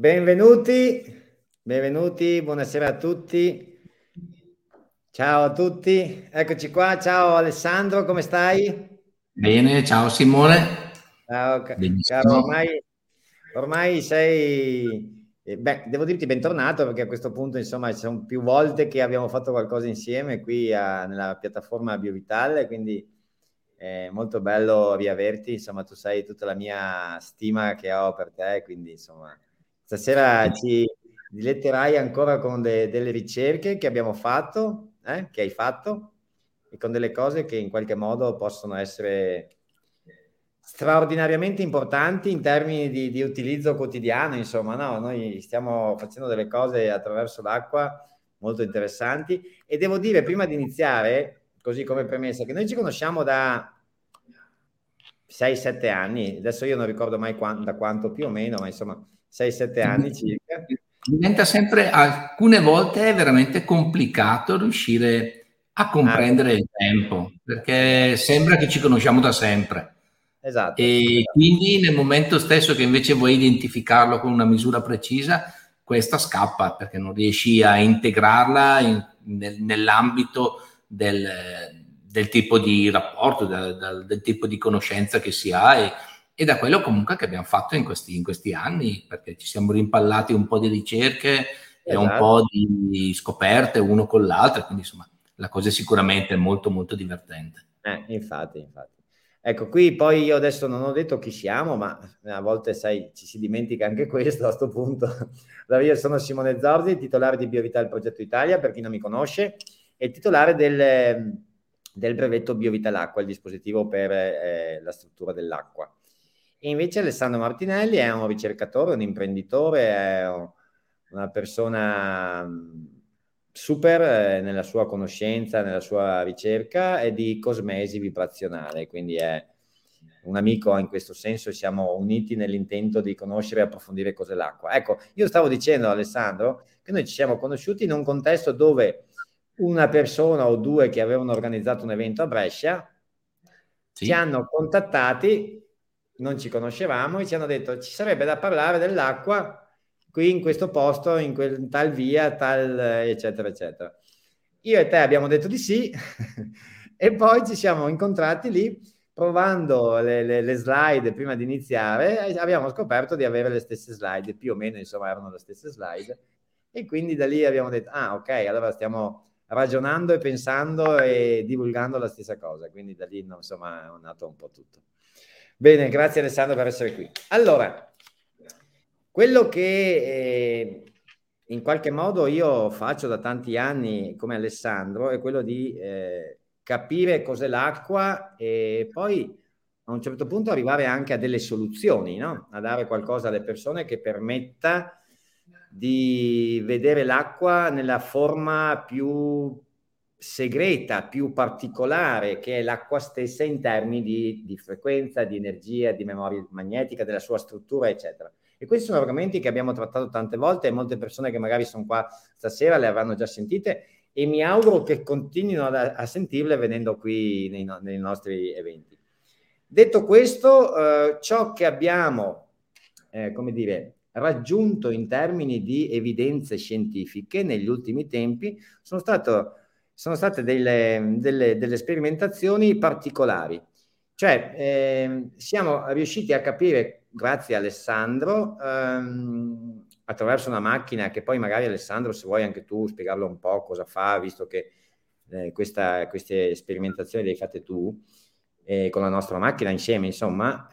Benvenuti, buonasera a tutti. Ciao a tutti, eccoci qua. Ciao Alessandro, come stai? Bene, ciao Simone. Ciao, caro, ormai sei, devo dirti bentornato, perché a questo punto insomma sono più volte che abbiamo fatto qualcosa insieme qui nella piattaforma BioVital, quindi è molto bello riaverti, insomma tu sai tutta la mia stima che ho per te, quindi insomma... Stasera ci diletterai ancora con delle ricerche che abbiamo fatto, che hai fatto, e con delle cose che in qualche modo possono essere straordinariamente importanti in termini di utilizzo quotidiano. Insomma, no, noi stiamo facendo delle cose attraverso l'acqua molto interessanti. E devo dire, prima di iniziare, così come premessa, che noi ci conosciamo da 6-7 anni. Adesso io non ricordo mai da quanto più o meno, ma insomma... 6-7 anni circa. Diventa sempre, alcune volte è veramente complicato riuscire a comprendere il tempo, perché sembra che ci conosciamo da sempre. Esatto. E quindi nel momento stesso che invece vuoi identificarlo con una misura precisa, questa scappa, perché non riesci a integrarla nell'ambito del tipo di rapporto, del tipo di conoscenza che si ha, e da quello comunque che abbiamo fatto in questi anni, perché ci siamo rimpallati un po' di ricerche, esatto, e un po' di scoperte uno con l'altro, quindi insomma la cosa è sicuramente molto molto divertente. Infatti. Ecco, qui poi io adesso non ho detto chi siamo, ma a volte sai ci si dimentica anche questo a sto punto. Allora, io sono Simone Zorzi, titolare di BioVital Progetto Italia, per chi non mi conosce, e titolare del brevetto BioVital Acqua, il dispositivo per la struttura dell'acqua. E invece Alessandro Martinelli è un ricercatore, un imprenditore, è una persona super nella sua conoscenza, nella sua ricerca, e di cosmesi vibrazionale, quindi è un amico in questo senso, siamo uniti nell'intento di conoscere e approfondire cos'è l'acqua. Ecco, io stavo dicendo, Alessandro, che noi ci siamo conosciuti in un contesto dove una persona o due che avevano organizzato un evento a Brescia, sì, ci hanno contattati, non ci conoscevamo, e ci hanno detto ci sarebbe da parlare dell'acqua qui in questo posto, in quel tal via, tal eccetera eccetera. Io e te abbiamo detto di sì e poi ci siamo incontrati lì, provando le slide prima di iniziare, e abbiamo scoperto di avere le stesse slide, più o meno insomma erano le stesse slide, e quindi da lì abbiamo detto ok, allora stiamo ragionando e pensando e divulgando la stessa cosa, quindi da lì insomma è nato un po' tutto. Bene, grazie Alessandro per essere qui. Allora, quello che in qualche modo io faccio da tanti anni come Alessandro è quello di capire cos'è l'acqua e poi a un certo punto arrivare anche a delle soluzioni, no? A dare qualcosa alle persone che permetta di vedere l'acqua nella forma più segreta, più particolare, che è l'acqua stessa in termini di frequenza, di energia, di memoria magnetica, della sua struttura, eccetera. E questi sono argomenti che abbiamo trattato tante volte, e molte persone che magari sono qua stasera le avranno già sentite, e mi auguro che continuino a sentirle venendo qui nei nostri eventi. Detto questo, ciò che abbiamo, raggiunto in termini di evidenze scientifiche negli ultimi tempi sono state delle sperimentazioni particolari, cioè siamo riusciti a capire, grazie a Alessandro, attraverso una macchina, che poi magari Alessandro, se vuoi anche tu spiegarlo un po' cosa fa, visto che queste sperimentazioni le hai fatte tu con la nostra macchina insieme, insomma,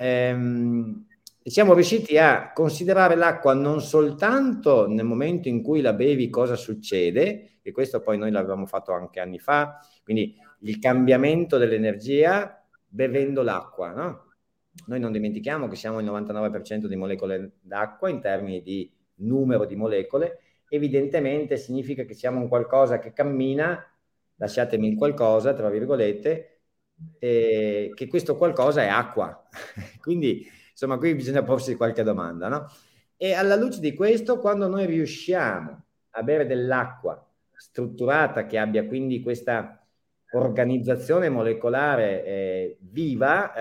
siamo riusciti a considerare l'acqua non soltanto nel momento in cui la bevi cosa succede, e questo poi noi l'avevamo fatto anche anni fa, quindi il cambiamento dell'energia bevendo l'acqua, no? Noi non dimentichiamo che siamo il 99% di molecole d'acqua in termini di numero di molecole, evidentemente significa che siamo un qualcosa che cammina, lasciatemi il qualcosa, tra virgolette, che questo qualcosa è acqua, quindi... Insomma, qui bisogna porsi qualche domanda, no? E alla luce di questo, quando noi riusciamo a bere dell'acqua strutturata, che abbia quindi questa organizzazione molecolare viva,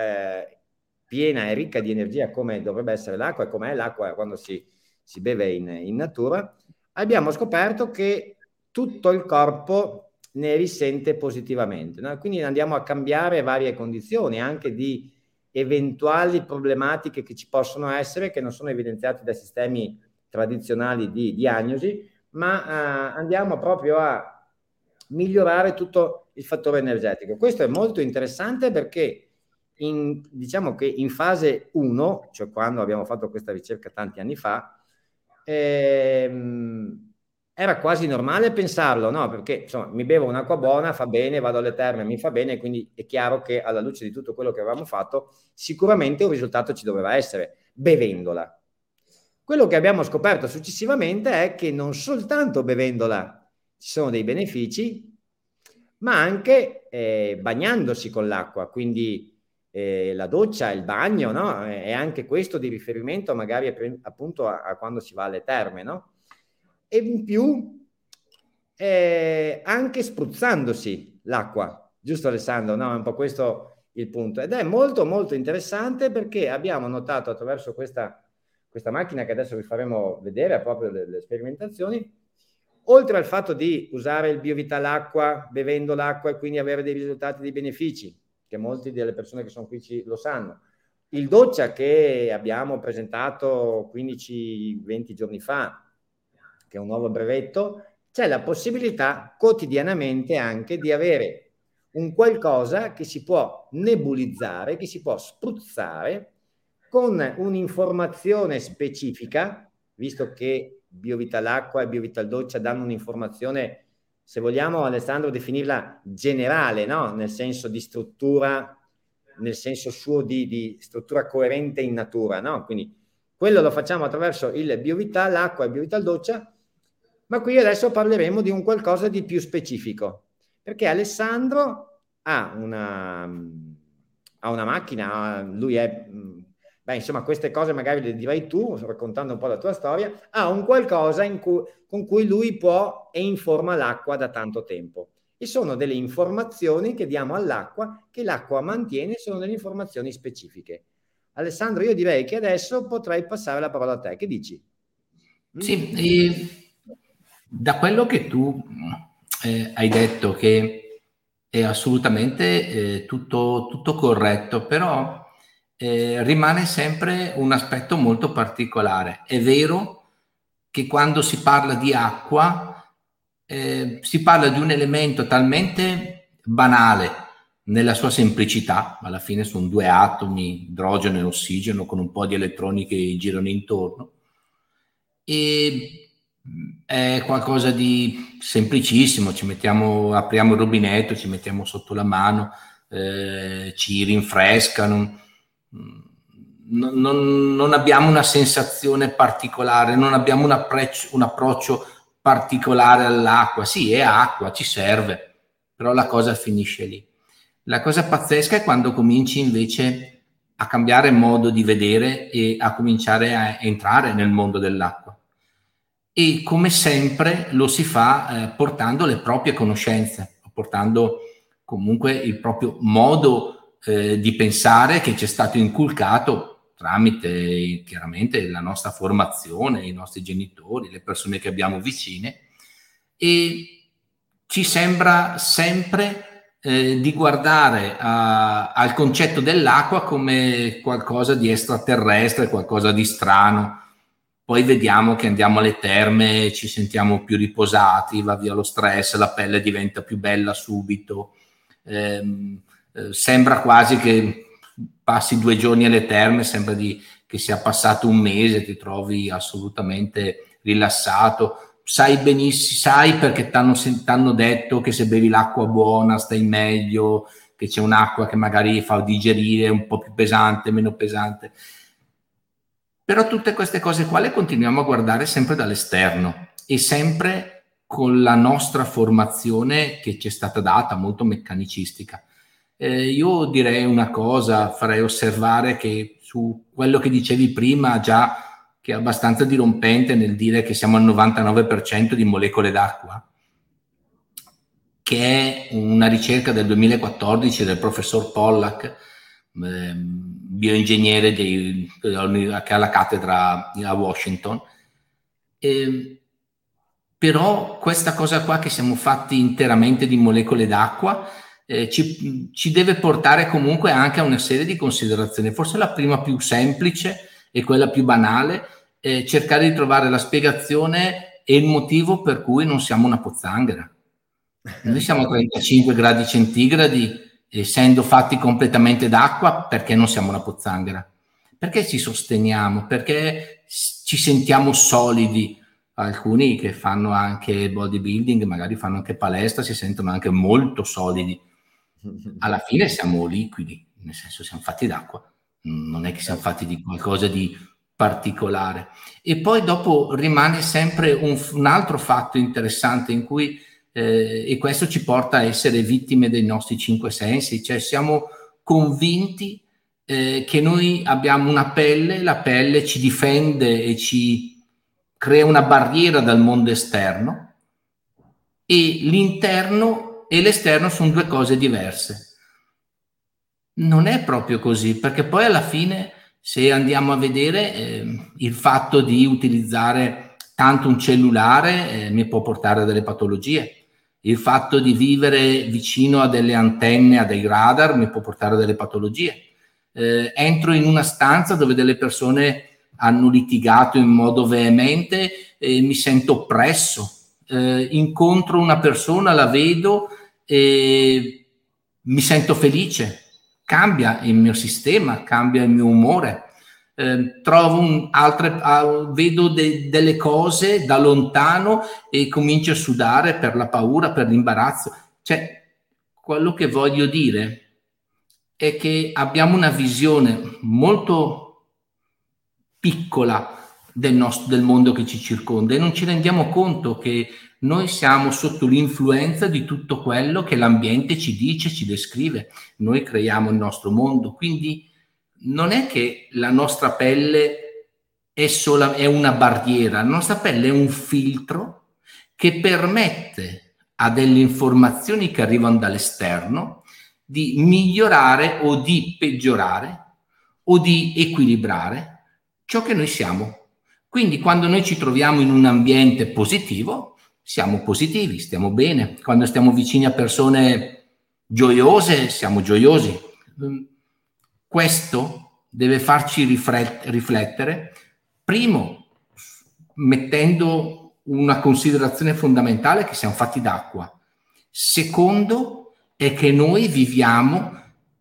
piena e ricca di energia, come dovrebbe essere l'acqua e come è l'acqua quando si si beve in natura, abbiamo scoperto che tutto il corpo ne risente positivamente, no? Quindi andiamo a cambiare varie condizioni anche di eventuali problematiche che ci possono essere, che non sono evidenziate dai sistemi tradizionali di diagnosi, ma andiamo proprio a migliorare tutto il fattore energetico. Questo è molto interessante perché diciamo che in fase 1, cioè quando abbiamo fatto questa ricerca tanti anni fa, era quasi normale pensarlo, no? Perché insomma mi bevo un'acqua buona, fa bene, vado alle terme, mi fa bene, quindi è chiaro che alla luce di tutto quello che avevamo fatto sicuramente un risultato ci doveva essere bevendola. Quello che abbiamo scoperto successivamente è che non soltanto bevendola ci sono dei benefici, ma anche bagnandosi con l'acqua, quindi la doccia, il bagno, no? È anche questo di riferimento magari appunto a quando si va alle terme, no? E in più anche spruzzandosi l'acqua, giusto Alessandro? No, è un po' questo il punto. Ed è molto molto interessante perché abbiamo notato attraverso questa macchina, che adesso vi faremo vedere proprio le sperimentazioni, oltre al fatto di usare il BioVital Acqua bevendo l'acqua e quindi avere dei risultati, dei benefici, che molti delle persone che sono qui lo sanno, il doccia che abbiamo presentato 15-20 giorni fa, che è un nuovo brevetto, c'è la possibilità quotidianamente anche di avere un qualcosa che si può nebulizzare, che si può spruzzare con un'informazione specifica, visto che BioVital Acqua e BioVital Doccia danno un'informazione, se vogliamo Alessandro definirla generale, no? Nel senso di struttura, nel senso suo di struttura coerente in natura, no? Quindi quello lo facciamo attraverso il BioVital Acqua e BioVital Doccia, ma qui adesso parleremo di un qualcosa di più specifico, perché Alessandro ha una macchina, lui è, insomma queste cose magari le dirai tu, raccontando un po' la tua storia, ha un qualcosa con cui lui può e informa l'acqua da tanto tempo. E sono delle informazioni che diamo all'acqua, che l'acqua mantiene, sono delle informazioni specifiche. Alessandro, io direi che adesso potrei passare la parola a te, che dici? Sì, da quello che tu hai detto, che è assolutamente tutto corretto, però rimane sempre un aspetto molto particolare. È vero che quando si parla di acqua si parla di un elemento talmente banale nella sua semplicità, alla fine sono due atomi, idrogeno e ossigeno, con un po' di elettroni che girano intorno, e è qualcosa di semplicissimo, apriamo il rubinetto, ci mettiamo sotto la mano, ci rinfrescano, non abbiamo una sensazione particolare, non abbiamo un approccio particolare all'acqua. Sì, è acqua, ci serve, però la cosa finisce lì. La cosa pazzesca è quando cominci invece a cambiare modo di vedere e a cominciare a entrare nel mondo dell'acqua. E come sempre lo si fa portando le proprie conoscenze, portando comunque il proprio modo di pensare che ci è stato inculcato tramite chiaramente la nostra formazione, i nostri genitori, le persone che abbiamo vicine, e ci sembra sempre di guardare al concetto dell'acqua come qualcosa di extraterrestre, qualcosa di strano. Poi vediamo che andiamo alle terme, ci sentiamo più riposati, va via lo stress, la pelle diventa più bella subito, sembra quasi che passi 2 giorni alle terme, sembra che sia passato un mese, ti trovi assolutamente rilassato, sai benissimo, sai perché t'hanno detto che se bevi l'acqua buona stai meglio, che c'è un'acqua che magari fa digerire un po' più pesante, meno pesante. Però tutte queste cose qua le continuiamo a guardare sempre dall'esterno e sempre con la nostra formazione che ci è stata data, molto meccanicistica. Io direi una cosa, farei osservare che su quello che dicevi prima già, che è abbastanza dirompente nel dire che siamo al 99% di molecole d'acqua, che è una ricerca del 2014 del professor Pollack, bioingegnere che ha la cattedra a Washington, Però questa cosa qua, che siamo fatti interamente di molecole d'acqua, ci deve portare comunque anche a una serie di considerazioni. Forse la prima più semplice e quella più banale è cercare di trovare la spiegazione e il motivo per cui non siamo una pozzanghera. Noi siamo a 35 gradi centigradi, essendo fatti completamente d'acqua, perché non siamo una pozzanghera? Perché ci sosteniamo? Perché ci sentiamo solidi? Alcuni che fanno anche bodybuilding, magari fanno anche palestra, si sentono anche molto solidi. Alla fine siamo liquidi, nel senso siamo fatti d'acqua, non è che siamo fatti di qualcosa di particolare. E poi dopo rimane sempre un altro fatto interessante in cui e questo ci porta a essere vittime dei nostri cinque sensi, cioè siamo convinti che noi abbiamo una pelle, la pelle ci difende e ci crea una barriera dal mondo esterno, e l'interno e l'esterno sono due cose diverse. Non è proprio così, perché poi alla fine, se andiamo a vedere, il fatto di utilizzare tanto un cellulare mi può portare a delle patologie. Il fatto di vivere vicino a delle antenne, a dei radar, mi può portare a delle patologie. Entro in una stanza dove delle persone hanno litigato in modo veemente e mi sento oppresso. Incontro una persona, la vedo e mi sento felice. Cambia il mio sistema, cambia il mio umore. Trovo vedo delle cose da lontano e comincio a sudare per la paura, per l'imbarazzo. Cioè, quello che voglio dire è che abbiamo una visione molto piccola del mondo che ci circonda e non ci rendiamo conto che noi siamo sotto l'influenza di tutto quello che l'ambiente ci dice, ci descrive. Noi creiamo il nostro mondo, quindi non è che la nostra pelle è una barriera, la nostra pelle è un filtro che permette a delle informazioni che arrivano dall'esterno di migliorare o di peggiorare o di equilibrare ciò che noi siamo. Quindi quando noi ci troviamo in un ambiente positivo, siamo positivi, stiamo bene. Quando stiamo vicini a persone gioiose, siamo gioiosi. Questo deve farci riflettere, primo, mettendo una considerazione fondamentale che siamo fatti d'acqua. Secondo, è che noi viviamo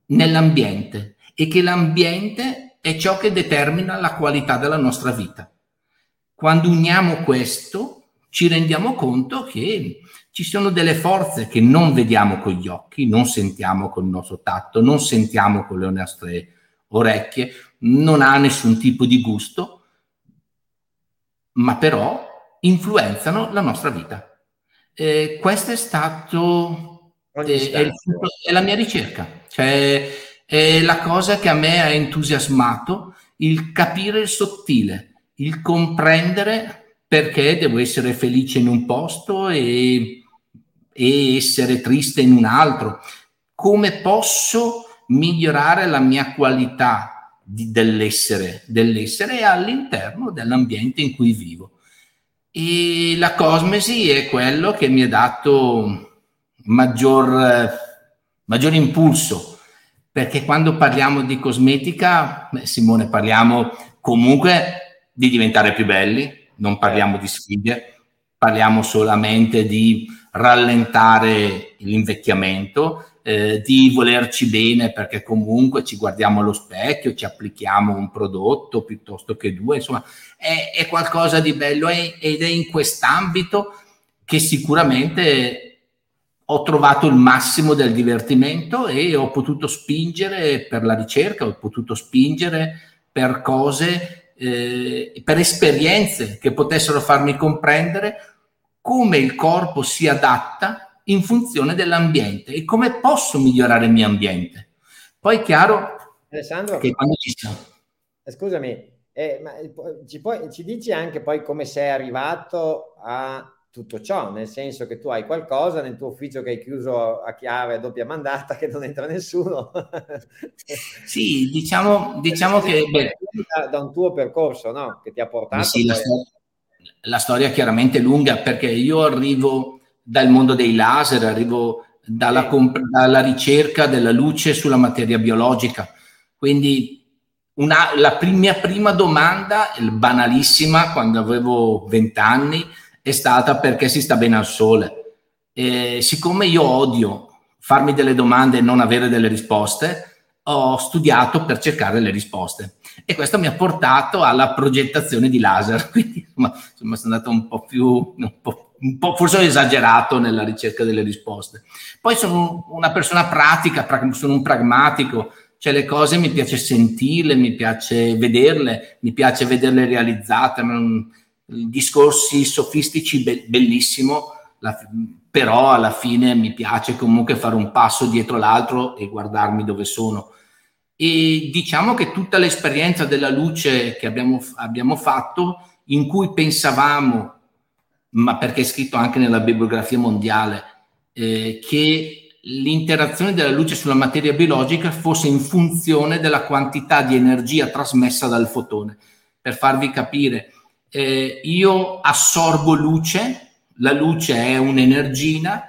nell'ambiente e che l'ambiente è ciò che determina la qualità della nostra vita. Quando uniamo questo, ci rendiamo conto che ci sono delle forze che non vediamo con gli occhi, non sentiamo col nostro tatto, non sentiamo con le nostre orecchie, non ha nessun tipo di gusto, ma però influenzano la nostra vita. Questo è stato... È la mia ricerca, cioè è la cosa che a me ha entusiasmato, il capire il sottile, il comprendere perché devo essere felice in un posto e essere triste in un altro, come posso migliorare la mia qualità dell'essere all'interno dell'ambiente in cui vivo. E la cosmesi è quello che mi ha dato maggior impulso, perché quando parliamo di cosmetica, Simone, parliamo comunque di diventare più belli, non parliamo di sfide, parliamo solamente di rallentare l'invecchiamento, di volerci bene, perché comunque ci guardiamo allo specchio, ci applichiamo un prodotto piuttosto che due, insomma è qualcosa di bello ed è in quest'ambito che sicuramente ho trovato il massimo del divertimento e ho potuto spingere per la ricerca, ho potuto spingere per cose, per esperienze che potessero farmi comprendere come il corpo si adatta in funzione dell'ambiente e come posso migliorare il mio ambiente. Poi è chiaro, Alessandro, che quando ci sono... Scusami, ma ci dici anche poi come sei arrivato a... tutto ciò, nel senso che tu hai qualcosa nel tuo ufficio che hai chiuso a chiave a doppia mandata, che non entra nessuno. Sì, diciamo che... Da un tuo percorso, no? Che ti ha portato... Sì, poi... La storia è chiaramente lunga, perché io arrivo dal mondo dei laser, arrivo dalla ricerca della luce sulla materia biologica. Quindi la mia prima domanda, banalissima, quando avevo 20 anni, è stata: perché si sta bene al sole? E siccome io odio farmi delle domande e non avere delle risposte, ho studiato per cercare le risposte, e questo mi ha portato alla progettazione di laser. Quindi insomma sono andato un po' forse ho esagerato nella ricerca delle risposte. Poi sono una persona pratica, sono un pragmatico, cioè le cose mi piace sentirle, mi piace vederle realizzate. Discorsi sofistici, bellissimo, però alla fine mi piace comunque fare un passo dietro l'altro e guardarmi dove sono. E diciamo che tutta l'esperienza della luce che abbiamo fatto, in cui pensavamo, ma perché è scritto anche nella bibliografia mondiale, che l'interazione della luce sulla materia biologica fosse in funzione della quantità di energia trasmessa dal fotone. Per farvi capire, io assorbo luce, la luce è un'energia,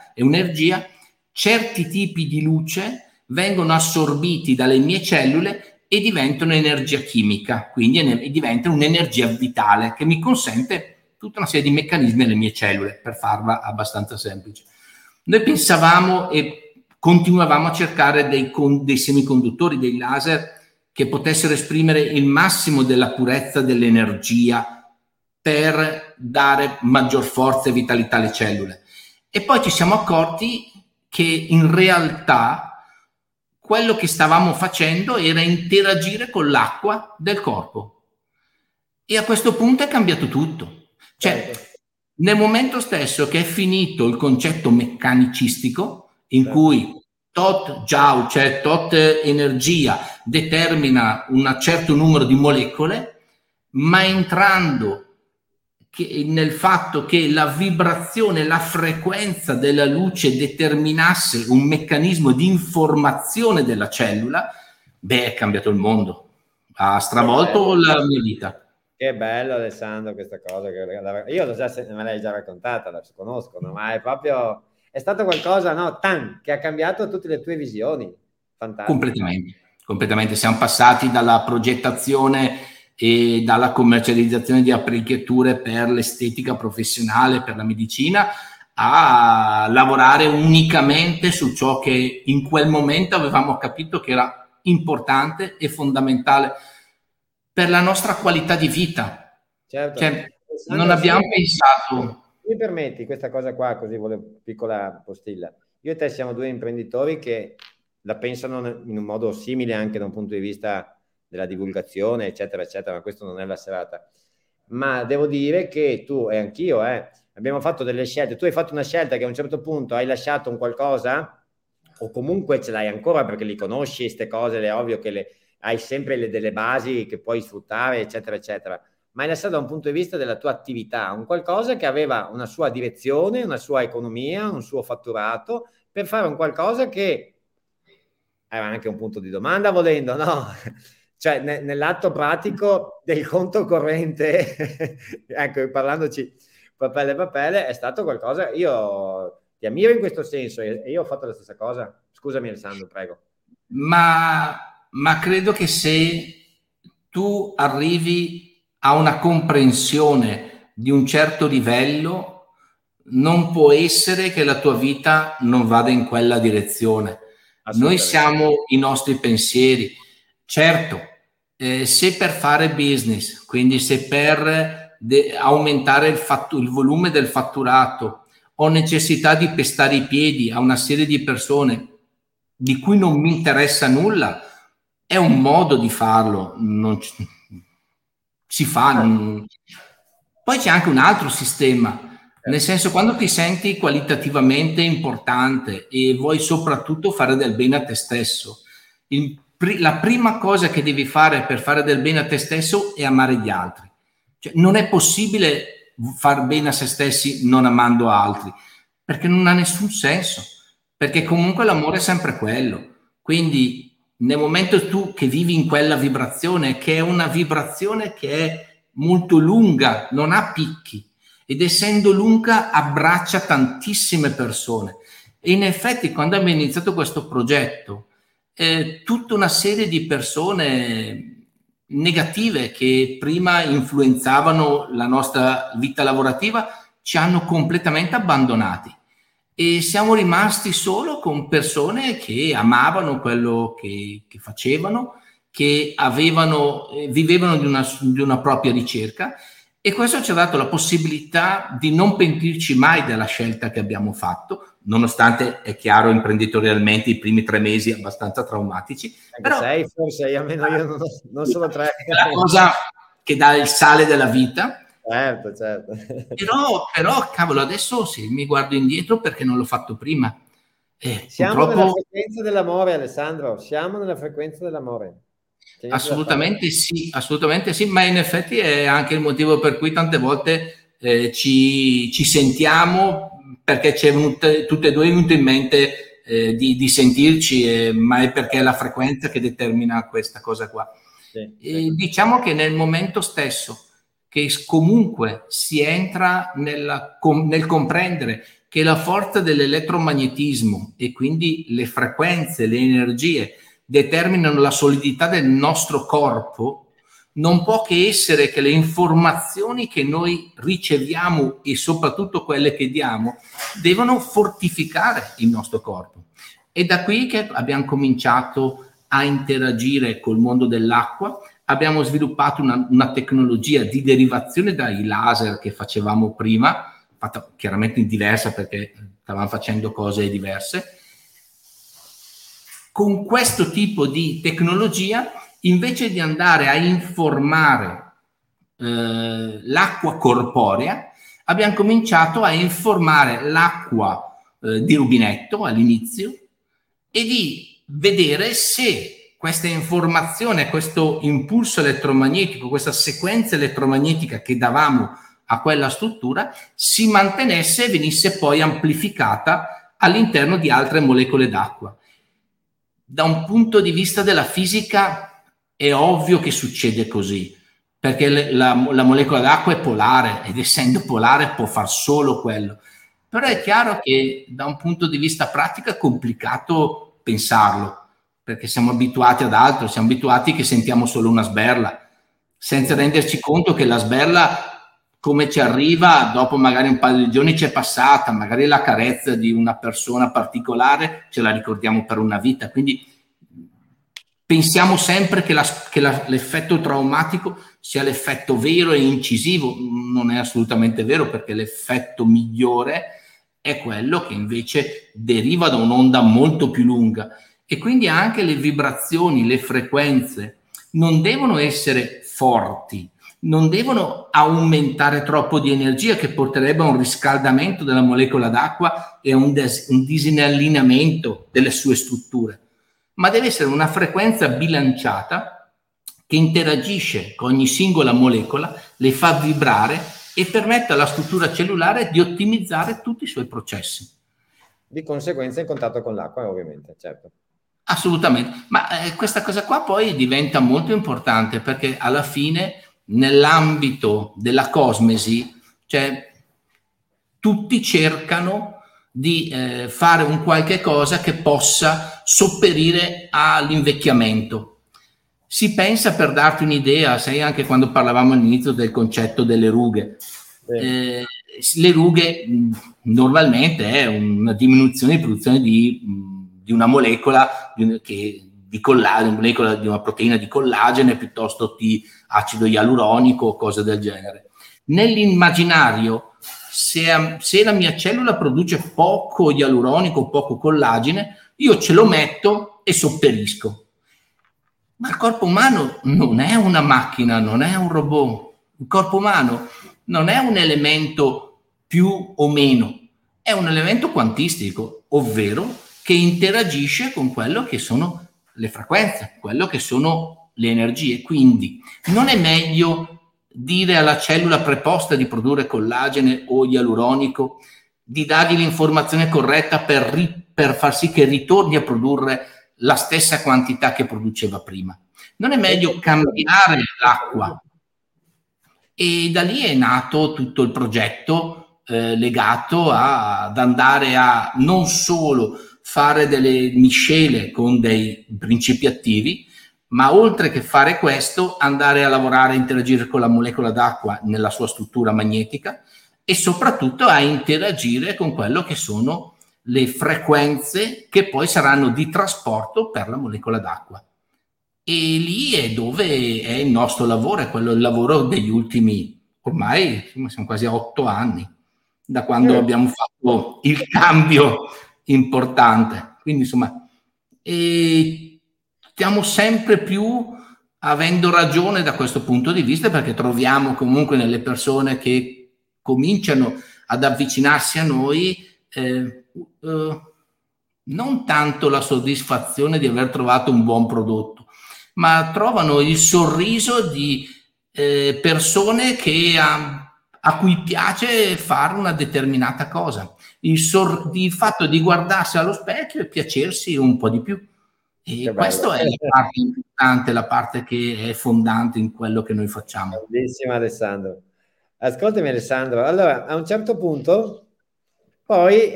certi tipi di luce vengono assorbiti dalle mie cellule e diventano energia chimica, quindi diventa un'energia vitale che mi consente tutta una serie di meccanismi nelle mie cellule, per farla abbastanza semplice. Noi pensavamo e continuavamo a cercare dei semiconduttori, dei laser, che potessero esprimere il massimo della purezza dell'energia per dare maggior forza e vitalità alle cellule. E poi ci siamo accorti che in realtà quello che stavamo facendo era interagire con l'acqua del corpo. E a questo punto è cambiato tutto. Cioè, nel momento stesso che è finito il concetto meccanicistico, in cui tot joule, cioè tot energia, determina un certo numero di molecole, ma entrando nel fatto che la vibrazione, la frequenza della luce determinasse un meccanismo di informazione della cellula, è cambiato il mondo, ha stravolto la mia vita. Che bello, Alessandro, questa cosa che io me l'hai già raccontata, la conosco, no? Ma è stato qualcosa, no? Che ha cambiato tutte le tue visioni. Fantastico. Completamente. Siamo passati dalla progettazione e dalla commercializzazione di apparecchiature per l'estetica professionale, per la medicina, a lavorare unicamente su ciò che in quel momento avevamo capito che era importante e fondamentale per la nostra qualità di vita. Certo. Cioè, non abbiamo pensato... Mi permetti questa cosa qua, così volevo piccola postilla. Io e te siamo due imprenditori che la pensano in un modo simile anche da un punto di vista della divulgazione, eccetera, eccetera, ma questo non è la serata. Ma devo dire che tu e anch'io abbiamo fatto delle scelte. Tu hai fatto una scelta che a un certo punto hai lasciato un qualcosa, o comunque ce l'hai ancora perché li conosci, queste cose, è ovvio che hai sempre delle basi che puoi sfruttare, eccetera, eccetera. Ma hai lasciato da un punto di vista della tua attività un qualcosa che aveva una sua direzione, una sua economia, un suo fatturato, per fare un qualcosa che era anche un punto di domanda, volendo, no? Cioè, nell'atto pratico del conto corrente, ecco, parlandoci papele, è stato qualcosa... Io ti ammiro in questo senso, e io ho fatto la stessa cosa. Scusami, Alessandro, prego. Ma credo che se tu arrivi a una comprensione di un certo livello, non può essere che la tua vita non vada in quella direzione. Noi siamo i nostri pensieri. Certo, se per fare business, quindi se per aumentare il volume del fatturato, ho necessità di pestare i piedi a una serie di persone di cui non mi interessa nulla, è un modo di farlo, non si fa. Poi c'è anche un altro sistema, nel senso, quando ti senti qualitativamente importante e vuoi soprattutto fare del bene a te stesso, la prima cosa che devi fare per fare del bene a te stesso è amare gli altri. Cioè, non è possibile far bene a se stessi non amando altri, perché non ha nessun senso, perché comunque l'amore è sempre quello. Quindi nel momento tu che vivi in quella vibrazione, che è una vibrazione che è molto lunga, non ha picchi, ed essendo lunga abbraccia tantissime persone. E in effetti quando abbiamo iniziato questo progetto, tutta una serie di persone negative che prima influenzavano la nostra vita lavorativa ci hanno completamente abbandonati e siamo rimasti solo con persone che amavano quello che facevano, che avevano, vivevano di una propria ricerca, e questo ci ha dato la possibilità di non pentirci mai della scelta che abbiamo fatto, nonostante è chiaro imprenditorialmente i primi 3 mesi abbastanza traumatici. Però, 6 forse, almeno io non sono 3. La cosa che dà il sale della vita. Certo. Però cavolo, adesso sì, mi guardo indietro perché non l'ho fatto prima. Siamo purtroppo nella frequenza dell'amore, Alessandro, siamo nella frequenza dell'amore. Assolutamente sì, ma in effetti è anche il motivo per cui tante volte ci sentiamo, perché c'è tutte e due è venuto in mente di sentirci, ma è perché è la frequenza che determina questa cosa qua. Sì, certo. Diciamo che nel momento stesso che comunque si entra nel comprendere che la forza dell'elettromagnetismo e quindi le frequenze, le energie determinano la solidità del nostro corpo, non può che essere che le informazioni che noi riceviamo e soprattutto quelle che diamo devono fortificare il nostro corpo. È da qui che abbiamo cominciato a interagire col mondo dell'acqua, abbiamo sviluppato una tecnologia di derivazione dai laser che facevamo prima, fatta chiaramente diversa perché stavamo facendo cose diverse. Con questo tipo di tecnologia, invece di andare a informare l'acqua corporea, abbiamo cominciato a informare l'acqua di rubinetto all'inizio e di vedere se questa informazione, questo impulso elettromagnetico, questa sequenza elettromagnetica che davamo a quella struttura si mantenesse e venisse poi amplificata all'interno di altre molecole d'acqua. Da un punto di vista della fisica è ovvio che succede così, perché la molecola d'acqua è polare ed essendo polare può far solo quello. Però è chiaro che da un punto di vista pratico è complicato pensarlo, perché siamo abituati ad altro, siamo abituati che sentiamo solo una sberla, senza renderci conto che la sberla, come ci arriva, dopo magari un paio di giorni c'è passata, magari la carezza di una persona particolare ce la ricordiamo per una vita, quindi pensiamo sempre che l'effetto traumatico sia l'effetto vero e incisivo. Non è assolutamente vero, perché l'effetto migliore è quello che invece deriva da un'onda molto più lunga, e quindi anche le vibrazioni, le frequenze non devono essere forti, non devono aumentare troppo di energia che porterebbe a un riscaldamento della molecola d'acqua e a un disallineamento delle sue strutture, ma deve essere una frequenza bilanciata che interagisce con ogni singola molecola, le fa vibrare e permette alla struttura cellulare di ottimizzare tutti i suoi processi. Di conseguenza in contatto con l'acqua, ovviamente, certo. Assolutamente, ma questa cosa qua poi diventa molto importante, perché alla fine nell'ambito della cosmesi, cioè, tutti cercano di fare un qualche cosa che possa sopperire all'invecchiamento. Si pensa, per darti un'idea, sai, anche quando parlavamo all'inizio del concetto delle rughe, le rughe normalmente è una diminuzione di produzione di una molecola di collagene, molecola di una proteina di collagene piuttosto di acido ialuronico o cose del genere. Nell'immaginario, se la mia cellula produce poco ialuronico, poco collagene, io ce lo metto e sopperisco. Ma il corpo umano non è una macchina, non è un robot. Il corpo umano non è un elemento più o meno, è un elemento quantistico, ovvero che interagisce con quello che sono le frequenze, quello che sono le energie. Quindi non è meglio dire alla cellula preposta di produrre collagene o ialuronico, di dargli l'informazione corretta per far sì che ritorni a produrre la stessa quantità che produceva prima? Non è meglio cambiare l'acqua? e da lì è nato tutto il progetto legato ad andare a non solo fare delle miscele con dei principi attivi, ma oltre che fare questo andare a lavorare, a interagire con la molecola d'acqua nella sua struttura magnetica e soprattutto a interagire con quello che sono le frequenze che poi saranno di trasporto per la molecola d'acqua. E lì è dove è il nostro lavoro, è quello il lavoro degli ultimi, ormai siamo quasi a 8 anni, da quando abbiamo fatto il cambio importante. Quindi insomma, stiamo sempre più avendo ragione da questo punto di vista, perché troviamo comunque nelle persone che cominciano ad avvicinarsi a noi non tanto la soddisfazione di aver trovato un buon prodotto, ma trovano il sorriso di persone che a cui piace fare una determinata cosa, il fatto di guardarsi allo specchio e piacersi un po' di più. E questa è la parte importante, la parte che è fondante in quello che noi facciamo. Bellissimo Alessandro. Ascoltami Alessandro, allora a un certo punto poi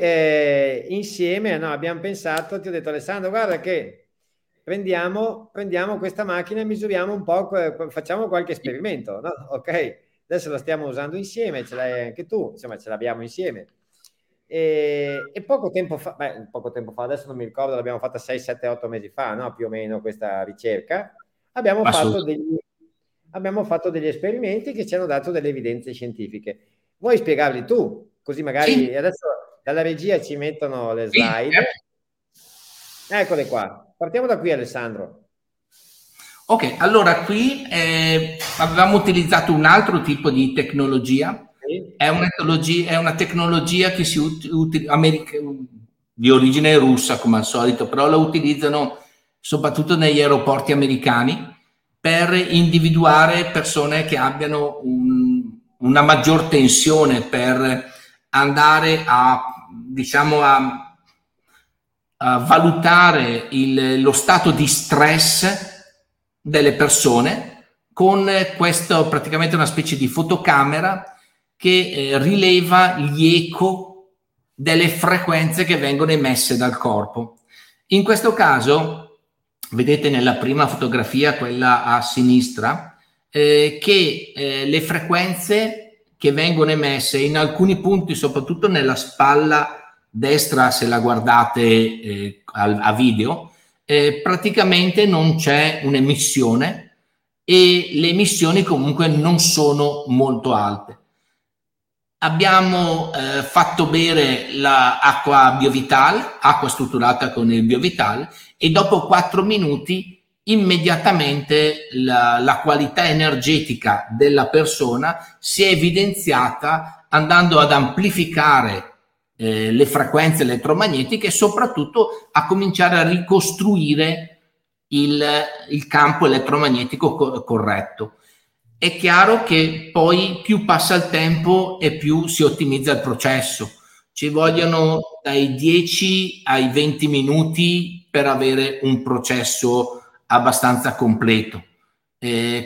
insieme abbiamo pensato, ti ho detto Alessandro guarda che prendiamo questa macchina e misuriamo un po', facciamo qualche esperimento, no? Ok, adesso la stiamo usando insieme, ce l'hai anche tu, insomma ce l'abbiamo insieme. E poco tempo fa, adesso non mi ricordo, l'abbiamo fatta 6, 7, 8 mesi fa, no? Più o meno questa ricerca, abbiamo fatto degli esperimenti che ci hanno dato delle evidenze scientifiche. Vuoi spiegarli tu? Così magari Adesso dalla regia ci mettono le slide. Eccole qua. Partiamo da qui Alessandro. Ok, allora qui avevamo utilizzato un altro tipo di tecnologia, è una tecnologia che si di origine russa come al solito, però la utilizzano soprattutto negli aeroporti americani per individuare persone che abbiano una maggior tensione, per andare a valutare lo stato di stress delle persone con questo, praticamente una specie di fotocamera che rileva gli eco delle frequenze che vengono emesse dal corpo. In questo caso vedete nella prima fotografia, quella a sinistra, che le frequenze che vengono emesse in alcuni punti, soprattutto nella spalla destra, se la guardate a video, praticamente non c'è un'emissione e le emissioni comunque non sono molto alte. Abbiamo fatto bere l'acqua BioVital, acqua strutturata con il BioVital, e dopo 4 minuti immediatamente la qualità energetica della persona si è evidenziata andando ad amplificare le frequenze elettromagnetiche e soprattutto a cominciare a ricostruire il campo elettromagnetico corretto. È chiaro che poi più passa il tempo e più si ottimizza il processo. Ci vogliono dai 10 ai 20 minuti per avere un processo abbastanza completo.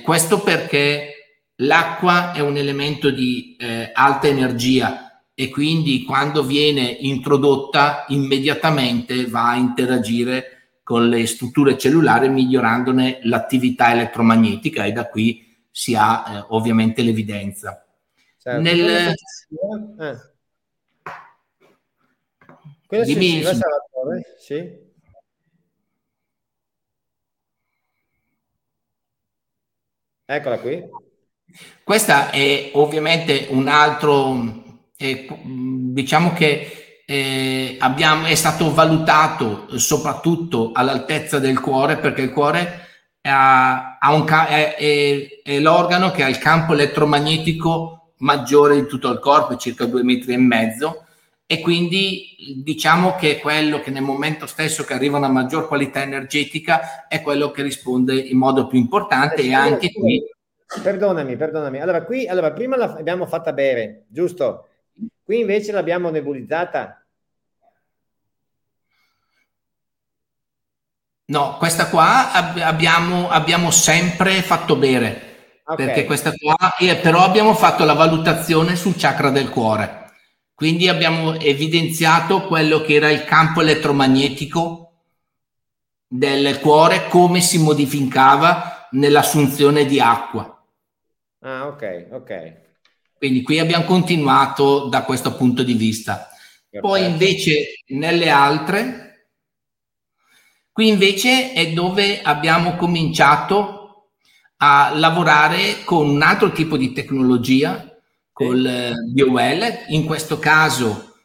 Questo perché l'acqua è un elemento di alta energia, e quindi quando viene introdotta immediatamente va a interagire con le strutture cellulari migliorandone l'attività elettromagnetica, e da qui si ha ovviamente l'evidenza. Certo. Quella successiva sarà dove? Sì. Eccola qui. Questa è ovviamente un altro... diciamo che è stato valutato soprattutto all'altezza del cuore, perché il cuore è l'organo che ha il campo elettromagnetico maggiore di tutto il corpo, circa 2,5 metri, e quindi diciamo che è quello che nel momento stesso che arriva una maggior qualità energetica è quello che risponde in modo più importante. E anche qui perdonami, allora prima l'abbiamo fatta bere, giusto? Qui invece l'abbiamo nebulizzata. No, questa qua abbiamo sempre fatto bere. okay, perché questa qua, però abbiamo fatto la valutazione sul chakra del cuore. Quindi abbiamo evidenziato quello che era il campo elettromagnetico del cuore, come si modificava nell'assunzione di acqua. Ah, ok, ok. Quindi qui abbiamo continuato da questo punto di vista. Perfetto. Poi invece nelle altre, qui invece è dove abbiamo cominciato a lavorare con un altro tipo di tecnologia, col BioVital. In questo caso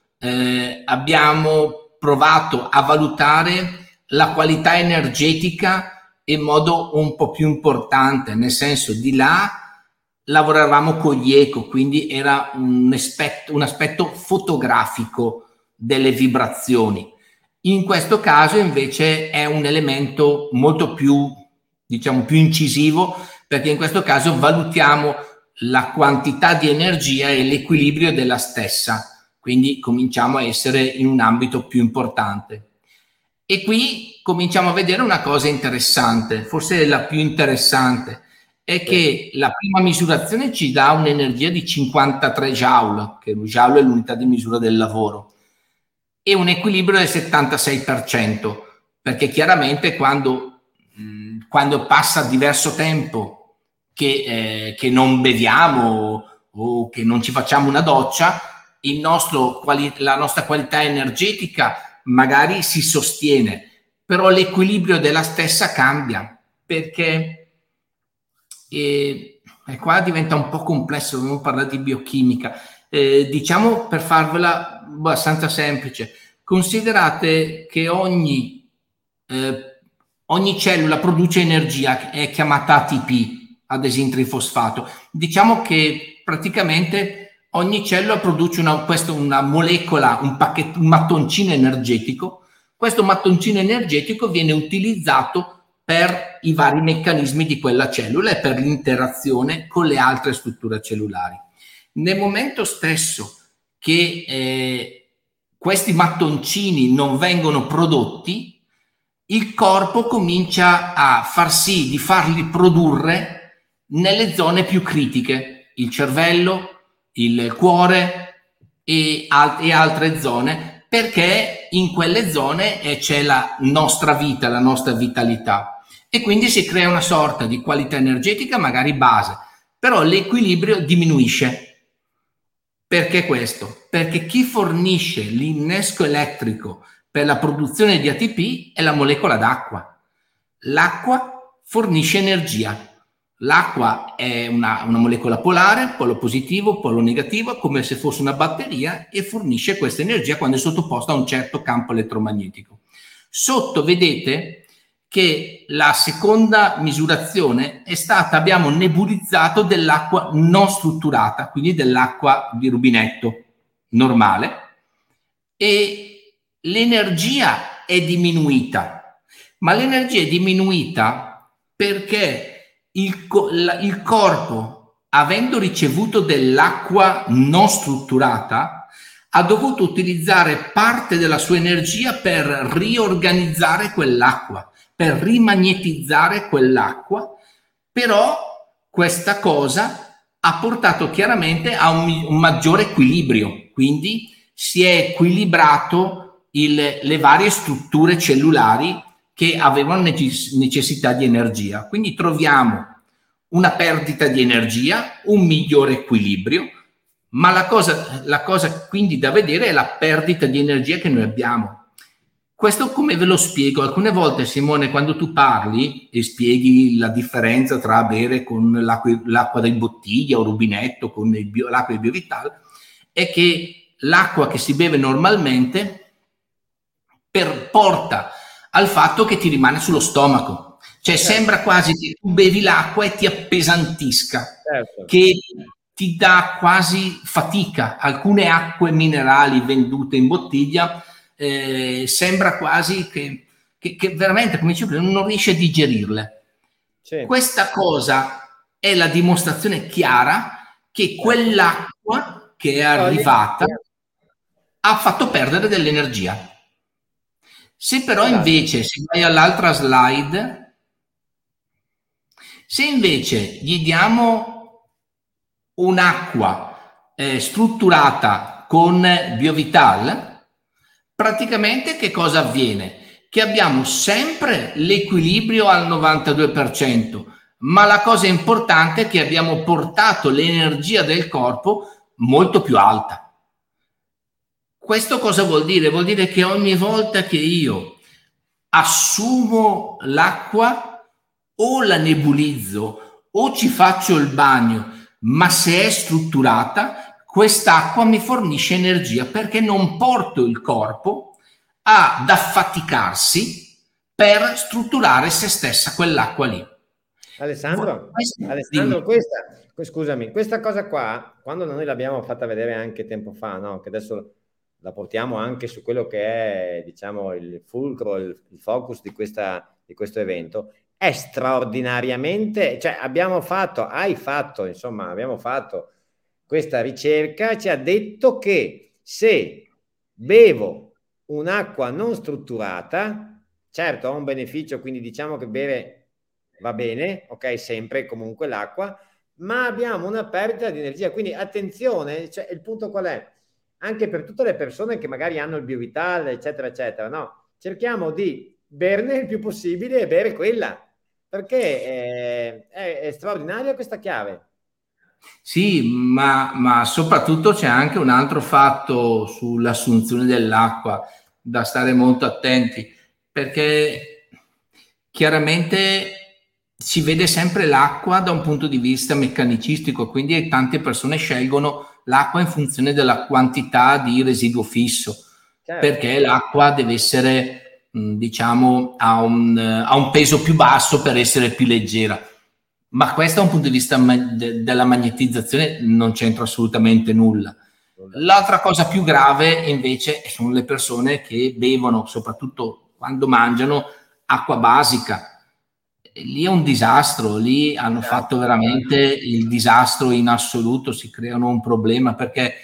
abbiamo provato a valutare la qualità energetica in modo un po' più importante, nel senso, di là lavoravamo con gli eco, quindi era un aspetto fotografico delle vibrazioni. In questo caso invece è un elemento molto più, diciamo, più incisivo, perché in questo caso valutiamo la quantità di energia e l'equilibrio della stessa, quindi cominciamo a essere in un ambito più importante. E qui cominciamo a vedere una cosa interessante, forse la più interessante, è che la prima misurazione ci dà un'energia di 53 joule, che lo joule è l'unità di misura del lavoro, e un equilibrio del 76%, perché chiaramente quando passa diverso tempo che non beviamo o che non ci facciamo una doccia, la nostra qualità energetica magari si sostiene, però l'equilibrio della stessa cambia, perché e qua diventa un po' complesso, dobbiamo parlare di biochimica. Diciamo, per farvela abbastanza semplice, considerate che ogni cellula produce energia, è chiamata ATP, adesintrifosfato. Diciamo che praticamente ogni cellula produce una molecola, un mattoncino energetico. Questo mattoncino energetico viene utilizzato per i vari meccanismi di quella cellula e per l'interazione con le altre strutture cellulari. Nel momento stesso che questi mattoncini non vengono prodotti, il corpo comincia a far sì di farli produrre nelle zone più critiche, il cervello, il cuore e altre zone, perché in quelle zone c'è la nostra vita, la nostra vitalità, e quindi si crea una sorta di qualità energetica magari base, però l'equilibrio diminuisce. Perché questo? Perché chi fornisce l'innesco elettrico per la produzione di ATP è la molecola d'acqua. L'acqua fornisce energia. L'acqua è una molecola polare, polo positivo, polo negativo, come se fosse una batteria, e fornisce questa energia quando è sottoposta a un certo campo elettromagnetico. Sotto vedete che la seconda misurazione è stata, abbiamo nebulizzato dell'acqua non strutturata, quindi dell'acqua di rubinetto normale, e l'energia è diminuita. Ma l'energia è diminuita perché il corpo, avendo ricevuto dell'acqua non strutturata, ha dovuto utilizzare parte della sua energia per riorganizzare quell'acqua, per rimagnetizzare quell'acqua, però questa cosa ha portato chiaramente a un maggiore equilibrio, quindi si è equilibrato le varie strutture cellulari che avevano necessità di energia. Quindi troviamo una perdita di energia, un migliore equilibrio, ma la cosa quindi da vedere è la perdita di energia che noi abbiamo. Questo come ve lo spiego? Alcune volte, Simone, quando tu parli e spieghi la differenza tra bere con l'acqua di bottiglia o rubinetto con l'acqua di BioVital, è che l'acqua che si beve normalmente porta al fatto che ti rimane sullo stomaco, cioè sembra quasi che tu bevi l'acqua e ti appesantisca, che ti dà quasi fatica. Alcune acque minerali vendute in bottiglia sembra quasi che veramente, come dicevo, non riesci a digerirle. Certo. Questa cosa è la dimostrazione chiara che quell'acqua che è arrivata ha fatto perdere dell'energia. Se però invece, se vai all'altra slide, Se invece gli diamo un'acqua strutturata con BioVital, praticamente che cosa avviene? Che abbiamo sempre l'equilibrio al 92%, ma la cosa importante è che abbiamo portato l'energia del corpo molto più alta. Questo cosa vuol dire? Vuol dire che ogni volta che io assumo l'acqua, o la nebulizzo o ci faccio il bagno, ma se è strutturata, quest'acqua mi fornisce energia, perché non porto il corpo ad affaticarsi per strutturare se stessa quell'acqua lì. Alessandro, questa cosa qua, quando noi l'abbiamo fatta vedere anche tempo fa, no? Che adesso la portiamo anche su quello che è, diciamo, il fulcro, il focus di questo evento. È straordinariamente, cioè abbiamo fatto questa ricerca, ci ha detto che se bevo un'acqua non strutturata, certo ho un beneficio, quindi diciamo che bere va bene, ok, sempre e comunque l'acqua, ma abbiamo una perdita di energia, quindi attenzione, cioè il punto qual è? Anche per tutte le persone che magari hanno il BioVital, eccetera, eccetera, no? Cerchiamo di berne il più possibile e bere quella, perché è straordinaria questa chiave. Sì, ma soprattutto c'è anche un altro fatto sull'assunzione dell'acqua da stare molto attenti, perché chiaramente si vede sempre l'acqua da un punto di vista meccanicistico, quindi tante persone scelgono l'acqua in funzione della quantità di residuo fisso, certo. Perché l'acqua deve essere, diciamo, ha un peso più basso per essere più leggera, ma questo da un punto di vista della magnetizzazione non c'entra assolutamente nulla. L'altra cosa più grave invece sono le persone che bevono, soprattutto quando mangiano, acqua basica. Lì è un disastro, lì hanno fatto veramente il disastro in assoluto, si creano un problema, perché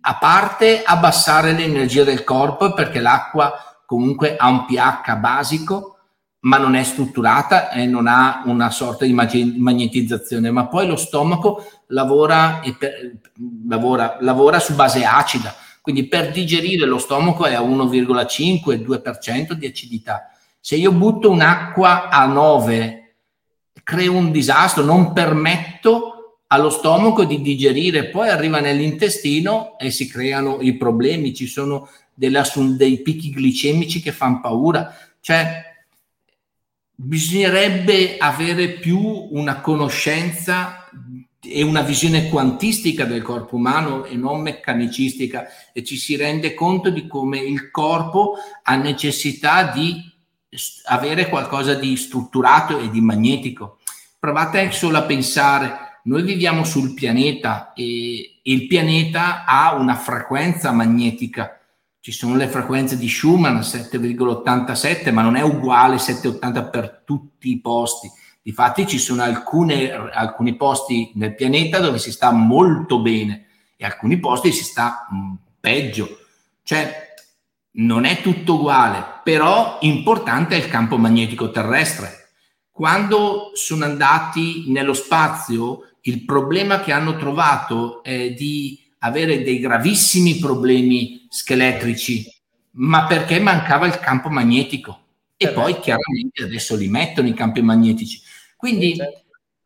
a parte abbassare l'energia del corpo, perché l'acqua comunque ha un pH basico, ma non è strutturata e non ha una sorta di magnetizzazione, ma poi lo stomaco lavora su base acida, quindi per digerire lo stomaco è a 1,5-2% di acidità. Se io butto un'acqua a 9, creo un disastro, non permetto allo stomaco di digerire, poi arriva nell'intestino e si creano i problemi, ci sono dei picchi glicemici che fanno paura. Cioè bisognerebbe avere più una conoscenza e una visione quantistica del corpo umano e non meccanicistica, e ci si rende conto di come il corpo ha necessità di avere qualcosa di strutturato e di magnetico. Provate solo a pensare, noi viviamo sul pianeta e il pianeta ha una frequenza magnetica. Ci sono le frequenze di Schumann, 7,87, ma non è uguale 7,80 per tutti i posti. Difatti ci sono alcuni posti nel pianeta dove si sta molto bene e alcuni posti si sta peggio. Cioè non è tutto uguale, però importante è il campo magnetico terrestre. Quando sono andati nello spazio, il problema che hanno trovato è di avere dei gravissimi problemi scheletrici, ma perché mancava il campo magnetico, e poi chiaramente adesso li mettono i campi magnetici, quindi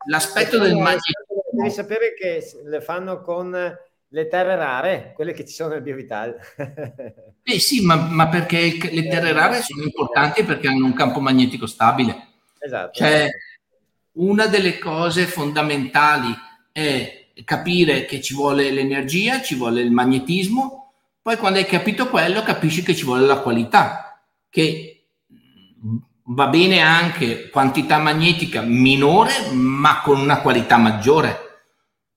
l'aspetto del magnetismo. Devi sapere che le fanno con le terre rare, quelle che ci sono nel BioVital. Sì, ma perché le terre rare sono importanti, perché hanno un campo magnetico stabile. Esatto. Cioè una delle cose fondamentali è capire che ci vuole l'energia, ci vuole il magnetismo, poi quando hai capito quello capisci che ci vuole la qualità, che va bene anche quantità magnetica minore ma con una qualità maggiore.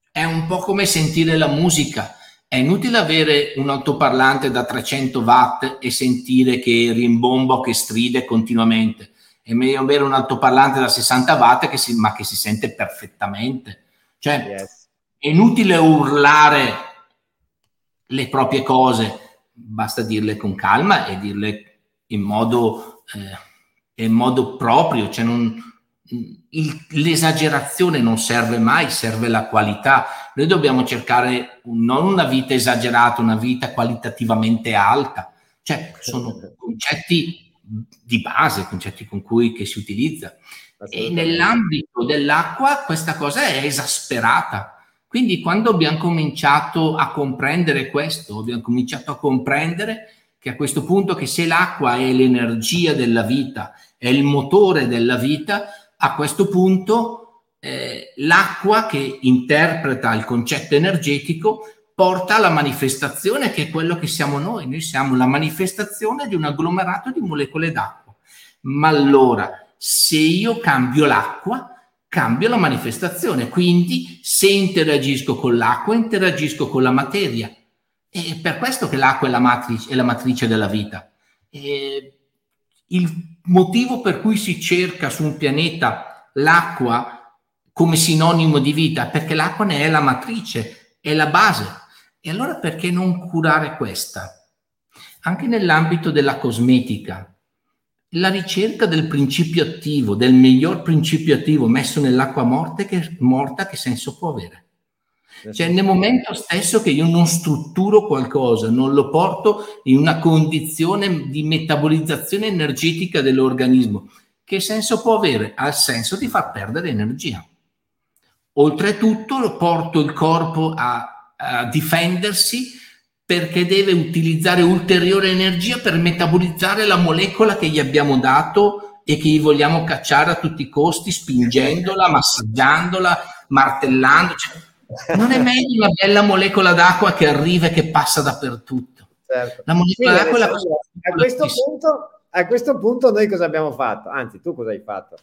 È un po' come sentire la musica, è inutile avere un altoparlante da 300 watt e sentire che rimbomba o che stride continuamente, è meglio avere un altoparlante da 60 watt che si sente perfettamente. Cioè È inutile urlare le proprie cose, basta dirle con calma e dirle in modo proprio, cioè non, l'esagerazione non serve mai, serve la qualità. Noi dobbiamo cercare non una vita esagerata, una vita qualitativamente alta. Cioè, sono concetti di base, concetti con cui che si utilizza. E nell'ambito dell'acqua questa cosa è esasperata. Quindi quando abbiamo cominciato a comprendere questo, abbiamo cominciato a comprendere che a questo punto che se l'acqua è l'energia della vita, è il motore della vita, a questo punto l'acqua che interpreta il concetto energetico porta alla manifestazione che è quello che siamo noi. Noi siamo la manifestazione di un agglomerato di molecole d'acqua. Ma allora, se io cambio l'acqua, cambio la manifestazione. Quindi se interagisco con l'acqua, interagisco con la materia. È per questo che l'acqua è la matrice della vita. Il motivo per cui si cerca su un pianeta l'acqua come sinonimo di vita, perché l'acqua ne è la matrice, è la base. E allora perché non curare questa? Anche nell'ambito della cosmetica, la ricerca del principio attivo, del miglior principio attivo messo nell'acqua morta, che senso può avere? Cioè nel momento stesso che io non strutturo qualcosa, non lo porto in una condizione di metabolizzazione energetica dell'organismo, che senso può avere? Ha il senso di far perdere energia. Oltretutto porto il corpo a difendersi perché deve utilizzare ulteriore energia per metabolizzare la molecola che gli abbiamo dato e che gli vogliamo cacciare a tutti i costi, spingendola, massaggiandola, martellando. Non è meglio una bella molecola d'acqua che arriva e che passa dappertutto? Certo. La molecola d'acqua è la cosa. A questo punto noi cosa abbiamo fatto? Anzi, tu cosa hai fatto?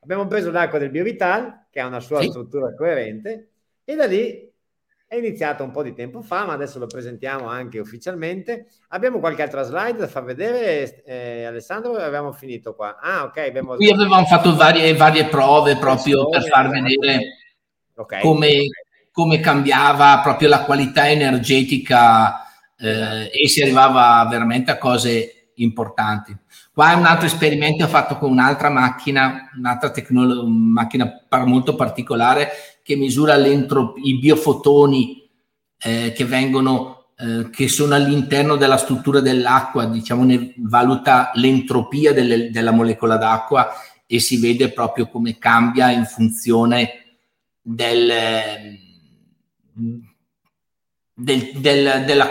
Abbiamo preso l'acqua del BioVital, che ha una sua struttura coerente, e da lì è iniziato un po' di tempo fa, ma adesso lo presentiamo anche ufficialmente. Abbiamo qualche altra slide da far vedere, Alessandro? Abbiamo finito qua. Ah, ok. Qui avevamo fatto varie prove proprio per far vedere come cambiava proprio la qualità energetica e si arrivava veramente a cose importanti. Qua è un altro esperimento fatto con un'altra macchina, macchina molto particolare che misura i biofotoni che sono all'interno della struttura dell'acqua, diciamo ne valuta l'entropia della molecola d'acqua e si vede proprio come cambia in funzione della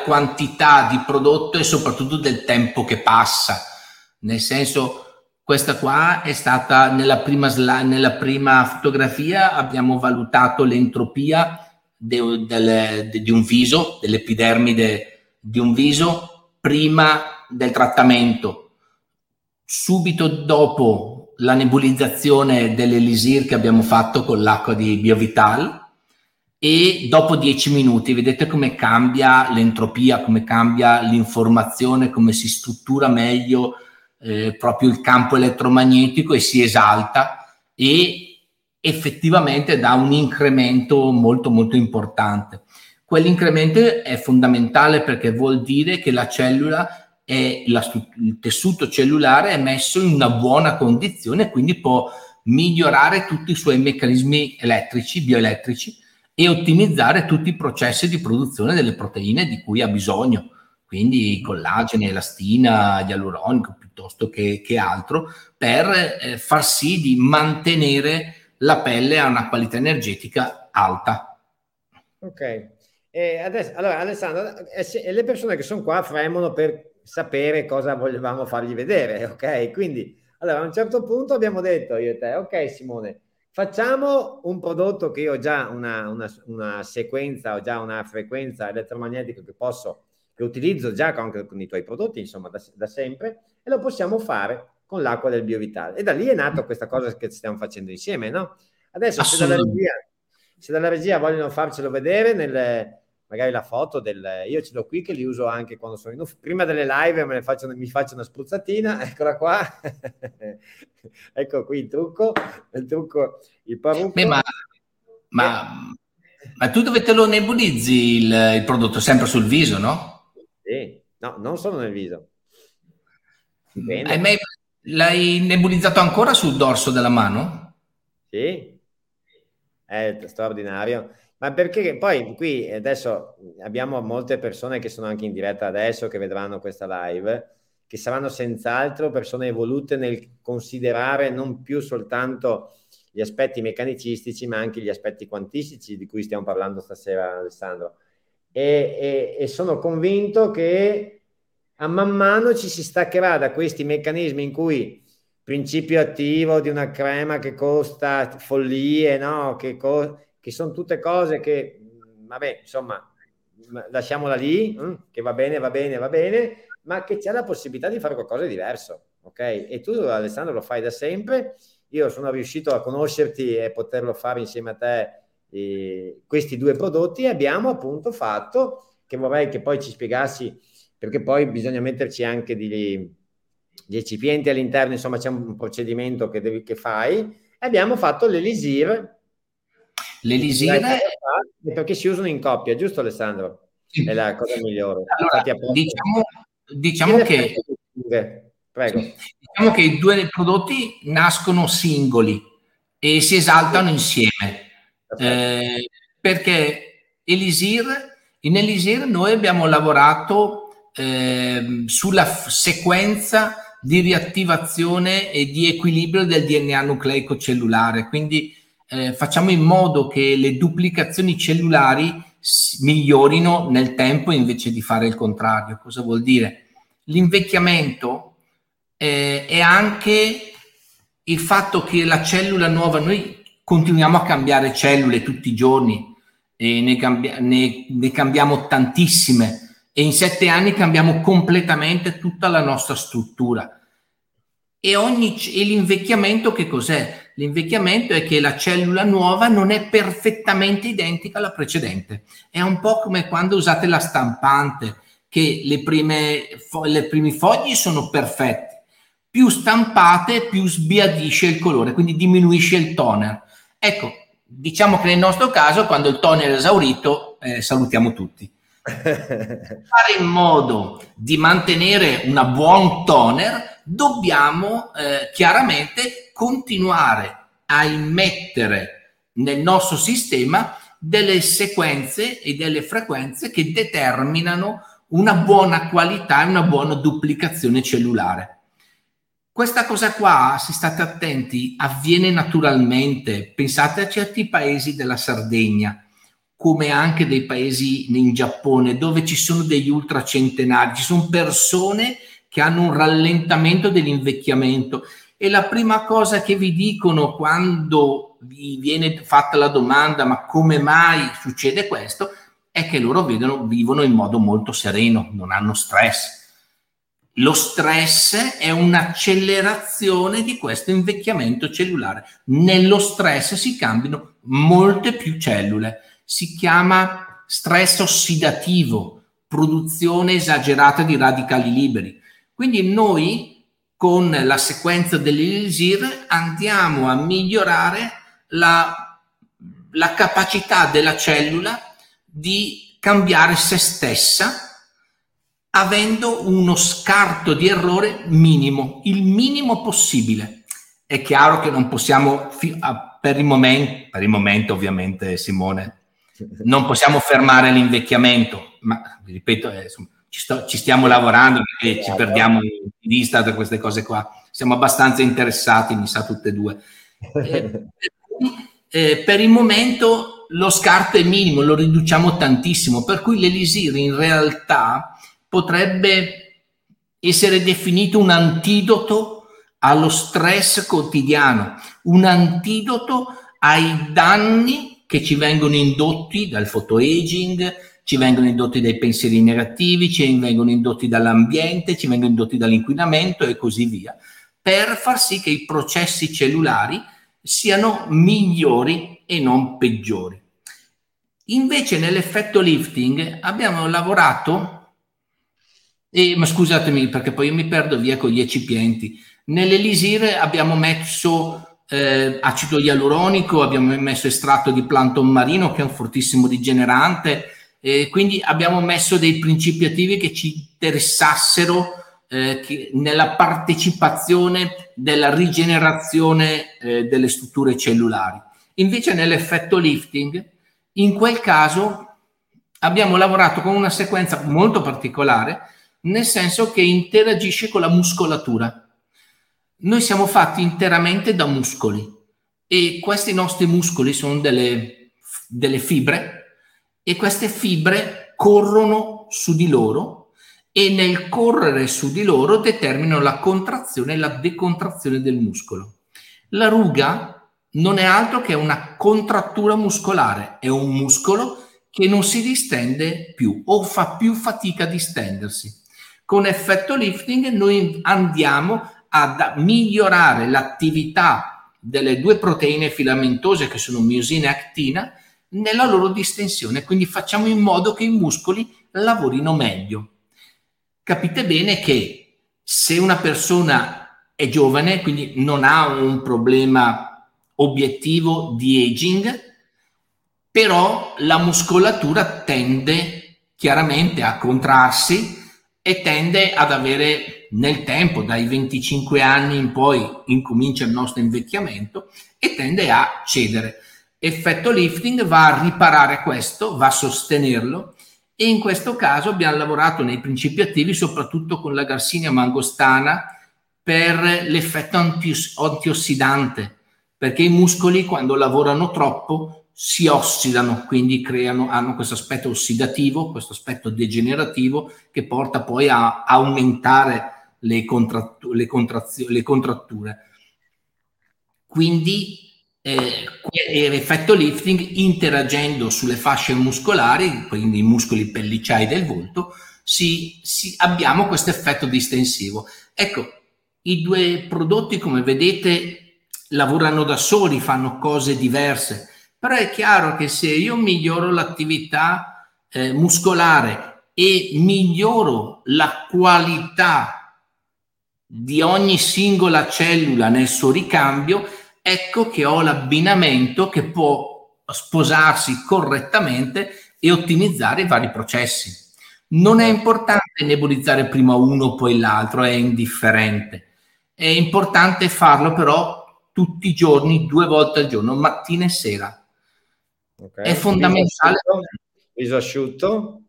quantità di prodotto e soprattutto del tempo che passa. Nel senso, questa qua è stata nella prima fotografia, abbiamo valutato l'entropia di un viso, dell'epidermide di un viso prima del trattamento. Subito dopo la nebulizzazione dell'elisir che abbiamo fatto con l'acqua di BioVital e dopo 10 minuti vedete come cambia l'entropia, come cambia l'informazione, come si struttura meglio proprio il campo elettromagnetico e si esalta e effettivamente dà un incremento molto molto importante. Quell'incremento è fondamentale perché vuol dire che la cellula il tessuto cellulare è messo in una buona condizione, quindi può migliorare tutti i suoi meccanismi elettrici, bioelettrici e ottimizzare tutti i processi di produzione delle proteine di cui ha bisogno, quindi collagene, elastina, ialuronico piuttosto che altro, per far sì di mantenere la pelle a una qualità energetica alta. Ok. E adesso, allora Alessandro, le persone che sono qua fremono per sapere cosa volevamo fargli vedere, ok? Quindi, allora, a un certo punto abbiamo detto io e te, ok Simone, facciamo un prodotto che io ho già una sequenza, ho già una frequenza elettromagnetica che utilizzo già anche con i tuoi prodotti, insomma, da sempre, e lo possiamo fare con l'acqua del BioVital. E da lì è nata questa cosa che stiamo facendo insieme, no? Adesso, se dalla regia vogliono farcelo vedere, magari la foto io ce l'ho qui, che li uso anche quando sono prima delle live, mi faccio una spruzzatina, eccola qua. Ecco qui il trucco, il parrucco. Beh, ma tu dove te lo nebulizzi il prodotto? Sempre sul viso, no? Sì, no, non solo nel viso. L'hai nebulizzato ancora sul dorso della mano? Sì, è straordinario. Ma perché poi qui adesso abbiamo molte persone che sono anche in diretta adesso, che vedranno questa live, che saranno senz'altro persone evolute nel considerare non più soltanto gli aspetti meccanicistici, ma anche gli aspetti quantistici di cui stiamo parlando stasera, Alessandro. E sono convinto che a man mano ci si staccherà da questi meccanismi in cui principio attivo di una crema che costa follie, no? Che sono tutte cose che, vabbè, insomma, lasciamola lì, che va bene, ma che c'è la possibilità di fare qualcosa di diverso, ok? E tu, Alessandro, lo fai da sempre. Io sono riuscito a conoscerti e poterlo fare insieme a te, questi due prodotti, e abbiamo appunto fatto, che vorrei che poi ci spiegassi, perché poi bisogna metterci anche gli eccipienti all'interno, insomma c'è un procedimento che fai, e abbiamo fatto l'elisir, perché si usano in coppia, giusto Alessandro? Sì. È la cosa migliore. Allora, diciamo che i due prodotti nascono singoli e si esaltano insieme. Perché in Elisir noi abbiamo lavorato sulla sequenza di riattivazione e di equilibrio del DNA nucleico cellulare, quindi facciamo in modo che le duplicazioni cellulari migliorino nel tempo invece di fare il contrario. Cosa vuol dire? L'invecchiamento è anche il fatto che la cellula nuova, noi continuiamo a cambiare cellule tutti i giorni e ne cambiamo tantissime, e in 7 anni cambiamo completamente tutta la nostra struttura. E l'invecchiamento che cos'è? L'invecchiamento è che la cellula nuova non è perfettamente identica alla precedente. È un po' come quando usate la stampante, che le primi fogli sono perfetti, più stampate più sbiadisce il colore, quindi diminuisce il toner. Ecco, diciamo che nel nostro caso, quando il toner è esaurito, salutiamo tutti. Fare in modo di mantenere un buon toner, dobbiamo chiaramente continuare a immettere nel nostro sistema delle sequenze e delle frequenze che determinano una buona qualità e una buona duplicazione cellulare. Questa cosa qua, se state attenti, avviene naturalmente. Pensate a certi paesi della Sardegna, come anche dei paesi in Giappone, dove ci sono degli ultracentenari, ci sono persone che hanno un rallentamento dell'invecchiamento. E la prima cosa che vi dicono quando vi viene fatta la domanda ma come mai succede questo, è che loro vivono in modo molto sereno, non hanno stress. Lo stress è un'accelerazione di questo invecchiamento cellulare. Nello stress si cambiano molte più cellule. Si chiama stress ossidativo, produzione esagerata di radicali liberi. Quindi noi con la sequenza dell'elisir andiamo a migliorare la capacità della cellula di cambiare se stessa, avendo uno scarto di errore minimo, il minimo possibile. È chiaro che non possiamo, per il momento ovviamente Simone, non possiamo fermare l'invecchiamento, ma ripeto, ci stiamo lavorando, perché ci perdiamo di vista da queste cose qua, siamo abbastanza interessati, mi sa tutte e due. Per il momento lo scarto è minimo, lo riduciamo tantissimo, per cui l'elisir in realtà potrebbe essere definito un antidoto allo stress quotidiano, un antidoto ai danni che ci vengono indotti dal photoaging, ci vengono indotti dai pensieri negativi, ci vengono indotti dall'ambiente, ci vengono indotti dall'inquinamento e così via, per far sì che i processi cellulari siano migliori e non peggiori. Invece nell'effetto lifting abbiamo lavorato, ma scusatemi perché poi io mi perdo via con gli eccipienti. Nell'elisir abbiamo messo acido ialuronico, abbiamo messo estratto di plancton marino che è un fortissimo rigenerante, quindi abbiamo messo dei principi attivi che ci interessassero nella partecipazione della rigenerazione delle strutture cellulari. Invece nell'effetto lifting, in quel caso abbiamo lavorato con una sequenza molto particolare, nel senso che interagisce con la muscolatura. Noi siamo fatti interamente da muscoli e questi nostri muscoli sono delle fibre, e queste fibre corrono su di loro e nel correre su di loro determinano la contrazione e la decontrazione del muscolo. La ruga non è altro che una contrattura muscolare, è un muscolo che non si distende più o fa più fatica a distendersi. Con effetto lifting noi andiamo a migliorare l'attività delle due proteine filamentose che sono miosina e actina nella loro distensione, quindi facciamo in modo che i muscoli lavorino meglio. Capite bene che se una persona è giovane, quindi non ha un problema obiettivo di aging, però la muscolatura tende chiaramente a contrarsi e tende ad avere nel tempo, dai 25 anni in poi incomincia il nostro invecchiamento e tende a cedere. Effetto lifting va a riparare questo, va a sostenerlo, e in questo caso abbiamo lavorato nei principi attivi soprattutto con la Garcinia mangostana per l'effetto antiossidante, perché i muscoli quando lavorano troppo si ossidano, quindi hanno questo aspetto ossidativo, questo aspetto degenerativo che porta poi a aumentare le contratture. Quindi l'effetto lifting, interagendo sulle fasce muscolari, quindi i muscoli pellicei del volto, abbiamo questo effetto distensivo. Ecco, i due prodotti, come vedete, lavorano da soli, fanno cose diverse, però è chiaro che se io miglioro l'attività muscolare e miglioro la qualità di ogni singola cellula nel suo ricambio, ecco che ho l'abbinamento che può sposarsi correttamente e ottimizzare i vari processi. Non è importante nebulizzare prima uno poi l'altro, è indifferente. È importante farlo però tutti i giorni, 2 volte al giorno, mattina e sera. Okay. È fondamentale. Riso asciutto,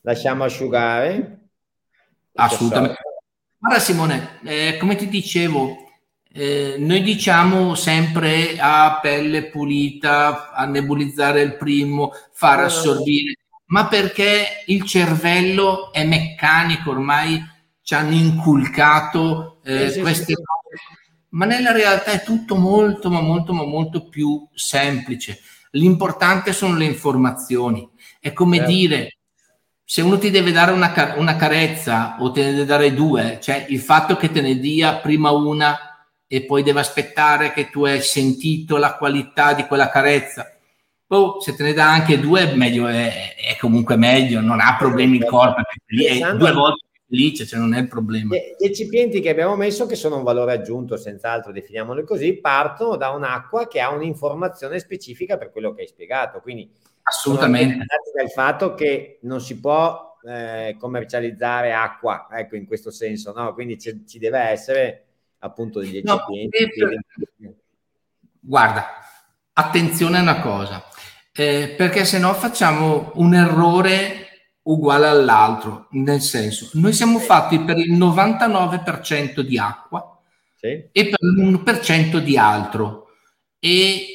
lasciamo asciugare. Assolutamente. Guarda Simone, come ti dicevo, noi diciamo sempre a pelle pulita, a nebulizzare il primo, far assorbire, ma perché il cervello è meccanico, ormai ci hanno inculcato queste cose, ma nella realtà è tutto molto ma molto più semplice. L'importante sono le informazioni, è come dire, se uno ti deve dare una carezza o te ne deve dare 2, cioè il fatto che te ne dia prima una e poi deve aspettare che tu hai sentito la qualità di quella carezza. Se te ne dà anche 2, meglio è comunque meglio, non ha problemi il corpo, è 2 volte più felice, cioè non è il problema. Gli eccipienti che abbiamo messo, che sono un valore aggiunto, senz'altro, definiamolo così, partono da un'acqua che ha un'informazione specifica per quello che hai spiegato. Quindi assolutamente. Dal fatto che non si può commercializzare acqua, ecco, in questo senso, no? Quindi ci deve essere appunto degli guarda, attenzione a una cosa, perché se no facciamo un errore uguale all'altro, nel senso, noi siamo fatti per il 99% di acqua e per l'1% di altro, e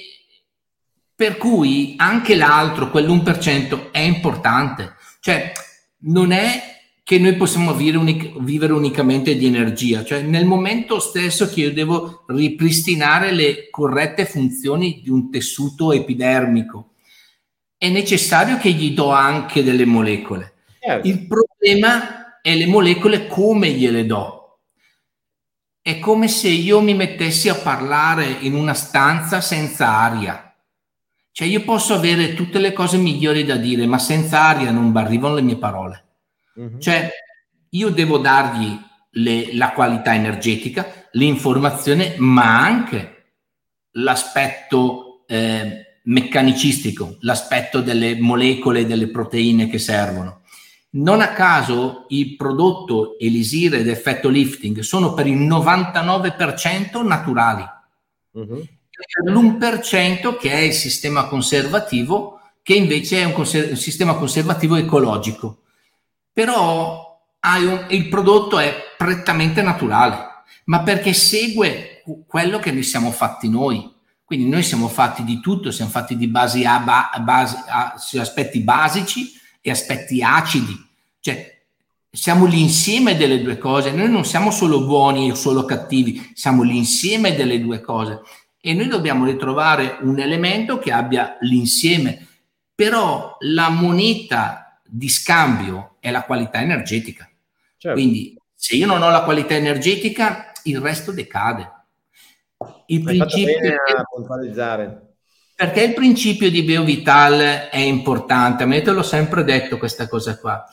per cui anche l'altro, quell'1%, è importante, cioè non è che noi possiamo vivere unicamente di energia, cioè nel momento stesso che io devo ripristinare le corrette funzioni di un tessuto epidermico, è necessario che gli do anche delle molecole. Il problema è le molecole come gliele do. È come se io mi mettessi a parlare in una stanza senza aria. Cioè io posso avere tutte le cose migliori da dire, ma senza aria non arrivano le mie parole. Cioè io devo dargli la qualità energetica, l'informazione, ma anche l'aspetto meccanicistico, l'aspetto delle molecole e delle proteine che servono. Non a caso il prodotto elisir ed effetto lifting sono per il 99% naturali, per l'1% che è il sistema conservativo, che invece è un sistema conservativo ecologico, però il prodotto è prettamente naturale, ma perché segue quello che noi siamo fatti noi. Quindi noi siamo fatti di tutto, siamo fatti di basi aspetti basici e aspetti acidi, cioè siamo l'insieme delle due cose, noi non siamo solo buoni o solo cattivi, siamo l'insieme delle due cose e noi dobbiamo ritrovare un elemento che abbia l'insieme, però la moneta di scambio è la qualità energetica, certo. Quindi se io non ho la qualità energetica il resto decade. Il principio perché il principio di BioVital è importante, a me te l'ho sempre detto questa cosa qua,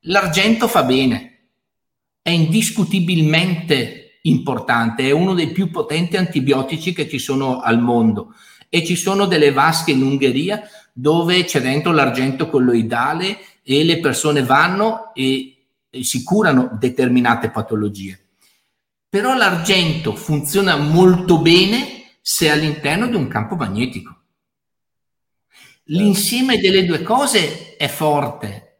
l'argento fa bene, è indiscutibilmente importante, è uno dei più potenti antibiotici che ci sono al mondo e ci sono delle vasche in Ungheria dove c'è dentro l'argento colloidale e le persone vanno e si curano determinate patologie. Però l'argento funziona molto bene se è all'interno di un campo magnetico. L'insieme delle due cose è forte,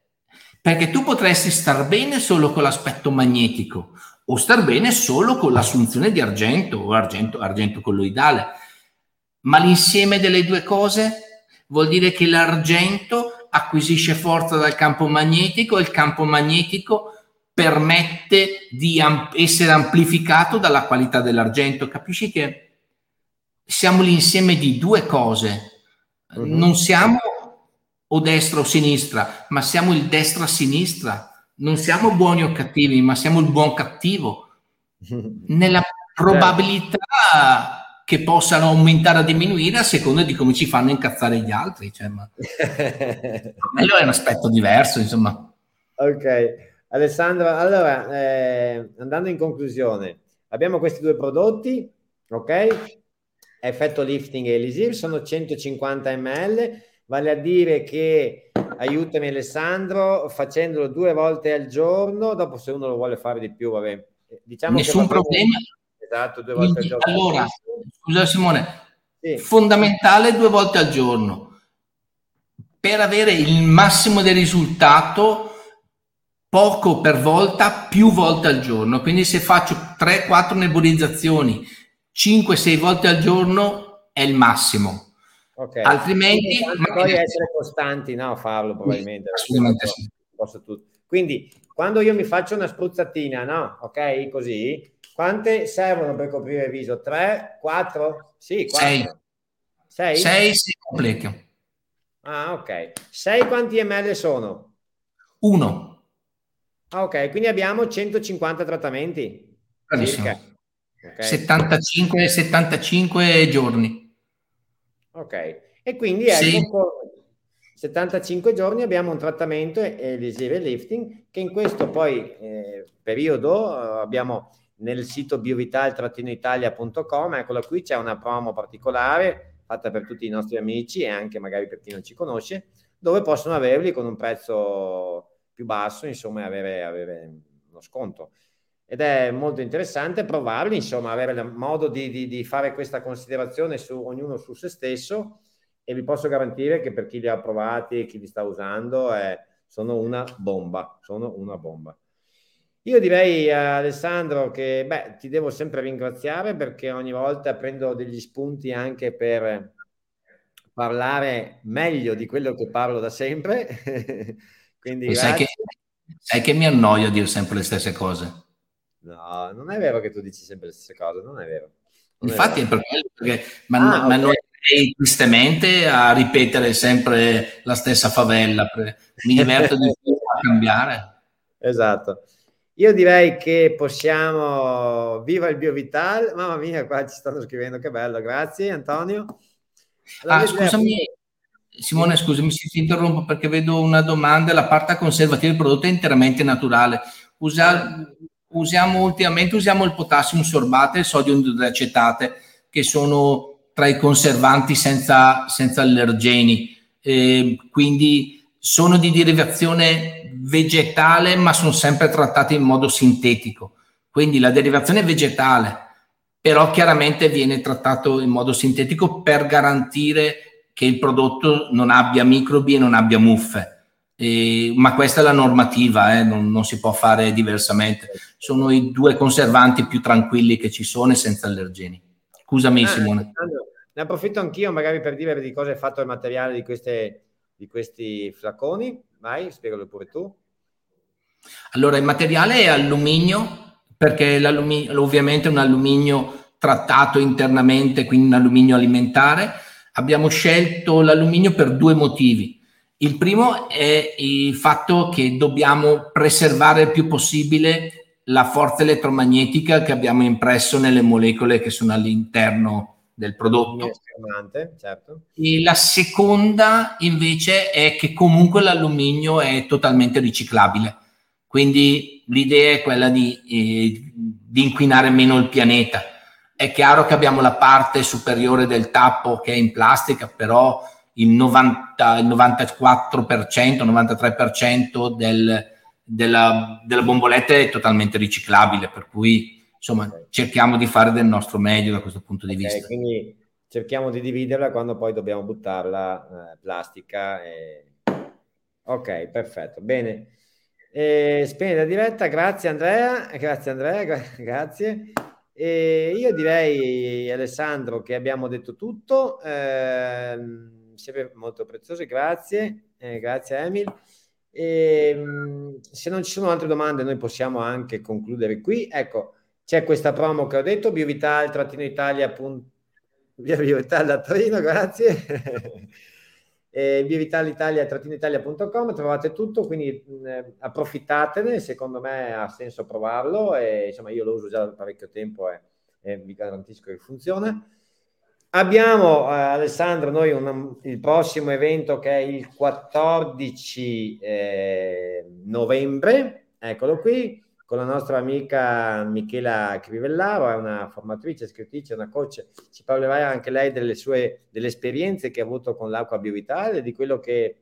perché tu potresti star bene solo con l'aspetto magnetico o star bene solo con l'assunzione di argento o argento colloidale. Ma l'insieme delle due cose vuol dire che l'argento acquisisce forza dal campo magnetico e il campo magnetico permette di essere amplificato dalla qualità dell'argento. Capisci che siamo l'insieme di due cose, non siamo o destra o sinistra, ma siamo il destra-sinistra, non siamo buoni o cattivi, ma siamo il buon cattivo, nella probabilità che possano aumentare o diminuire a seconda di come ci fanno incazzare gli altri, cioè, ma quello è un aspetto diverso, insomma. Ok. Alessandro, allora, andando in conclusione, abbiamo questi due prodotti, ok? Effetto lifting e elisir, sono 150 ml, vale a dire che, aiutami Alessandro, facendolo 2 volte al giorno, dopo se uno lo vuole fare di più, vabbè. Diciamo nessun problema. Esatto, 2 volte al giorno. Allora, scusa Simone, sì. Fondamentale 2 volte al giorno. Per avere il massimo del risultato, poco per volta, più volte al giorno. Quindi se faccio 3-4 nebulizzazioni 5-6 volte al giorno è il massimo. Okay. Altrimenti poi essere costanti, no, farlo probabilmente. Assolutamente sì. Posso tutto. Quindi quando io mi faccio una spruzzatina, no? Ok, così, quante servono per coprire il viso? 3, 4? Sì, 4. 6. 6 si completa. Ah, ok. 6 quanti ml sono? 1. Ok, quindi abbiamo 150 trattamenti circa. Okay. 75 giorni. Ok, e quindi ecco, 75 giorni abbiamo un trattamento elisir e lifting, che in questo poi periodo abbiamo nel sito biovital-italia.com, eccola qui, c'è una promo particolare fatta per tutti i nostri amici e anche magari per chi non ci conosce, dove possono averli con un prezzo più basso, insomma, avere uno sconto, ed è molto interessante provarli, insomma, avere modo di fare questa considerazione su ognuno, su se stesso, e vi posso garantire che per chi li ha provati e chi li sta usando sono una bomba, Io direi, Alessandro, che ti devo sempre ringraziare, perché ogni volta prendo degli spunti anche per parlare meglio di quello che parlo da sempre. Quindi sai che mi annoio a dire sempre le stesse cose. No, non è vero che tu dici sempre le stesse cose, non è vero. Infatti è per quello, perché mi annoierei tristemente a ripetere sempre la stessa favella. Mi diverto di cambiare. Esatto. Io direi che possiamo... Viva il BioVital! Mamma mia, qua ci stanno scrivendo, che bello. Grazie, Antonio. Allora, scusami... Simone, scusami se ti interrompo, perché vedo una domanda. La parte conservativa del prodotto è interamente naturale. Ultimamente usiamo il potassium sorbato e il sodio idroacetate, che sono tra i conservanti senza allergeni, quindi sono di derivazione vegetale, ma sono sempre trattati in modo sintetico. Quindi la derivazione è vegetale, però chiaramente viene trattato in modo sintetico per garantire che il prodotto non abbia microbi e non abbia muffe. Ma questa è la normativa, non si può fare diversamente. Sono i due conservanti più tranquilli che ci sono e senza allergeni. Scusami, Simone. Ne approfitto anch'io magari per dire di cosa è fatto il materiale di questi flaconi. Vai, spiegalo pure tu. Allora, il materiale è alluminio, perché l'alluminio ovviamente è un alluminio trattato internamente, quindi un alluminio alimentare. Abbiamo scelto l'alluminio per due motivi. Il primo è il fatto che dobbiamo preservare il più possibile la forza elettromagnetica che abbiamo impresso nelle molecole che sono all'interno del prodotto. Certo. E la seconda invece è che comunque l'alluminio è totalmente riciclabile, quindi l'idea è quella di inquinare meno il pianeta. È chiaro che abbiamo la parte superiore del tappo che è in plastica, però il 94%, 93% della bomboletta è totalmente riciclabile, per cui insomma cerchiamo di fare del nostro meglio da questo punto di vista. Quindi cerchiamo di dividerla quando poi dobbiamo buttarla, plastica. Ok, perfetto, bene. Spegni la diretta, grazie Andrea, grazie. Io direi, Alessandro, che abbiamo detto tutto. Sempre molto prezioso, grazie Emil. Se non ci sono altre domande noi possiamo anche concludere qui. Ecco, c'è questa promo che ho detto, biovital da Torino, grazie. biovital-italia.com, trovate tutto, quindi approfittatene, secondo me ha senso provarlo, e insomma io lo uso già da parecchio tempo e vi garantisco che funziona. Abbiamo, Alessandro, noi il prossimo evento che è il 14 novembre, eccolo qui, con la nostra amica Michela Crivellaro, è una formatrice, scrittrice, una coach, ci parlerà anche lei delle esperienze che ha avuto con l'acqua biovitale, di quello che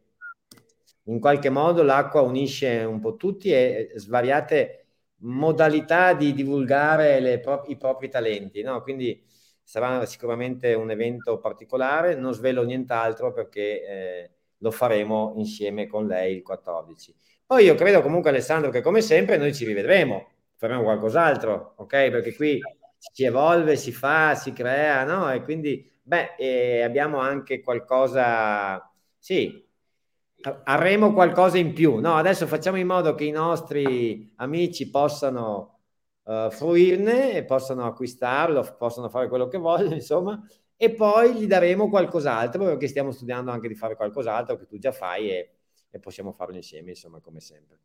in qualche modo l'acqua unisce un po' tutti e svariate modalità di divulgare i propri talenti, no? Quindi sarà sicuramente un evento particolare, non svelo nient'altro perché lo faremo insieme con lei il 14. Poi io credo comunque, Alessandro, che come sempre noi ci rivedremo, faremo qualcos'altro, ok? Perché qui si evolve, si fa, si crea, no? E quindi, abbiamo anche qualcosa, sì, avremo qualcosa in più, no? Adesso facciamo in modo che i nostri amici possano fruirne e possano acquistarlo, possono fare quello che vogliono, insomma, e poi gli daremo qualcos'altro, perché stiamo studiando anche di fare qualcos'altro che tu già fai e possiamo farlo insieme, insomma, come sempre.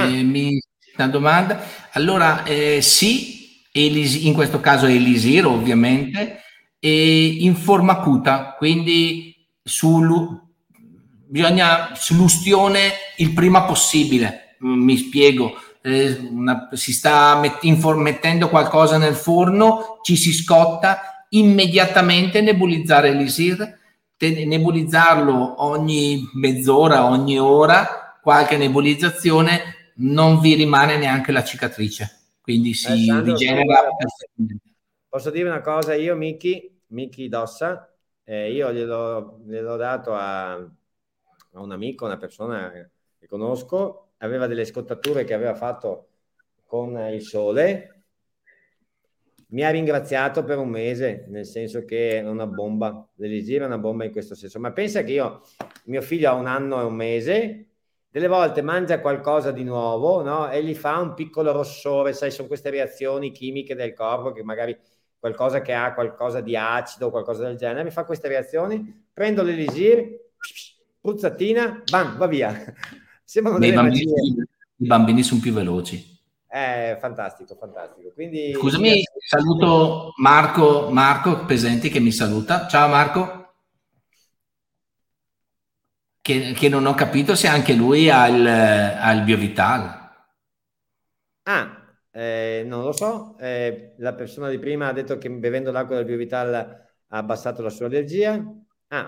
Una domanda, allora sì, in questo caso Elisir ovviamente, e in forma acuta, quindi bisogna sull'ustione il prima possibile, mi spiego. Si sta mettendo qualcosa nel forno, ci si scotta, immediatamente nebulizzare l'elisir, nebulizzarlo ogni mezz'ora, ogni ora, qualche nebulizzazione, non vi rimane neanche la cicatrice, quindi si rigenera. Posso dire una cosa, io Miki Doccia, io gliel'ho dato a un amico, una persona che conosco, aveva delle scottature che aveva fatto con il sole, mi ha ringraziato per un mese, nel senso che è una bomba, l'elisir è una bomba in questo senso. Ma pensa che mio figlio ha 1 anno e 1 mese, delle volte mangia qualcosa di nuovo, no? E gli fa un piccolo rossore, sai, sono queste reazioni chimiche del corpo, che magari qualcosa che ha qualcosa di acido, qualcosa del genere, fa queste reazioni, prendo l'elisir, spruzzatina, bam, va via. I bambini sono più veloci. Fantastico. Quindi, scusami, saluto Marco Pesenti che mi saluta. Ciao Marco, che non ho capito se anche lui ha il BioVital. Non lo so, la persona di prima ha detto che bevendo l'acqua del BioVital ha abbassato la sua allergia.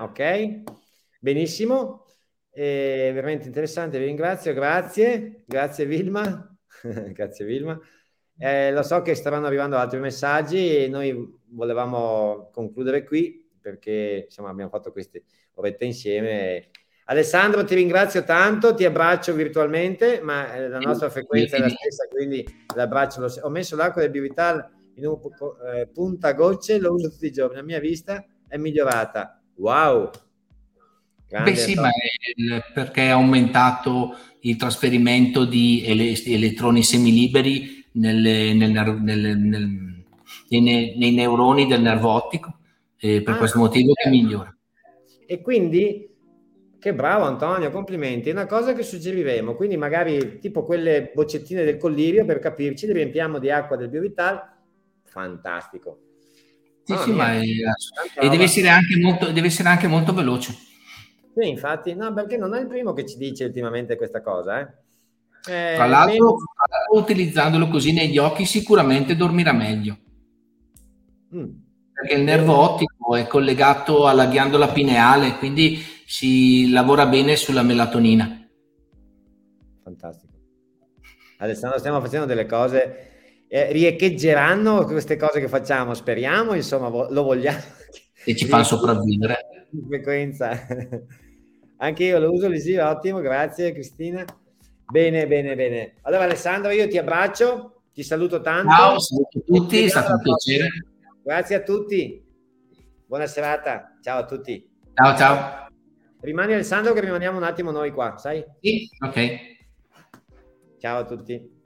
Ok, benissimo. È veramente interessante, vi ringrazio, grazie Vilma. Grazie Vilma. Lo so che stavano arrivando altri messaggi e noi volevamo concludere qui perché insomma abbiamo fatto queste orette insieme. Alessandro, ti ringrazio tanto, ti abbraccio virtualmente, ma la nostra frequenza è la stessa, quindi l'abbraccio. Ho messo l'acqua del BioVital in un puntagocce, lo uso tutti i giorni, la mia vista è migliorata. Wow! Grande. Beh sì, ma perché è aumentato il trasferimento di elettroni semiliberi nei neuroni del nervo ottico, e per questo motivo che migliora. E quindi, che bravo Antonio, complimenti. È una cosa che suggeriremo, quindi magari tipo quelle boccettine del collirio, per capirci, le riempiamo di acqua del BioVital. Fantastico. Sì, sì, ma e deve essere anche molto veloce. Sì, infatti, no, perché non è il primo che ci dice ultimamente questa cosa, eh. Tra l'altro, utilizzandolo così negli occhi sicuramente dormirà meglio, perché il nervo ottico è collegato alla ghiandola pineale, quindi si lavora bene sulla melatonina. Fantastico. Alessandro, stiamo facendo delle cose, riecheggeranno queste cose che facciamo, speriamo, insomma, lo vogliamo. E ci fa sopravvivere. Frequenza. Anche io lo uso, l'isivo, ottimo, grazie Cristina. Bene. Allora Alessandro, io ti abbraccio, ti saluto tanto. Ciao, saluto a tutti, è stato un piacere. Grazie a tutti. Buona serata. Ciao a tutti. Ciao. Rimani Alessandro, che rimaniamo un attimo noi qua, sai? Sì, ok. Ciao a tutti.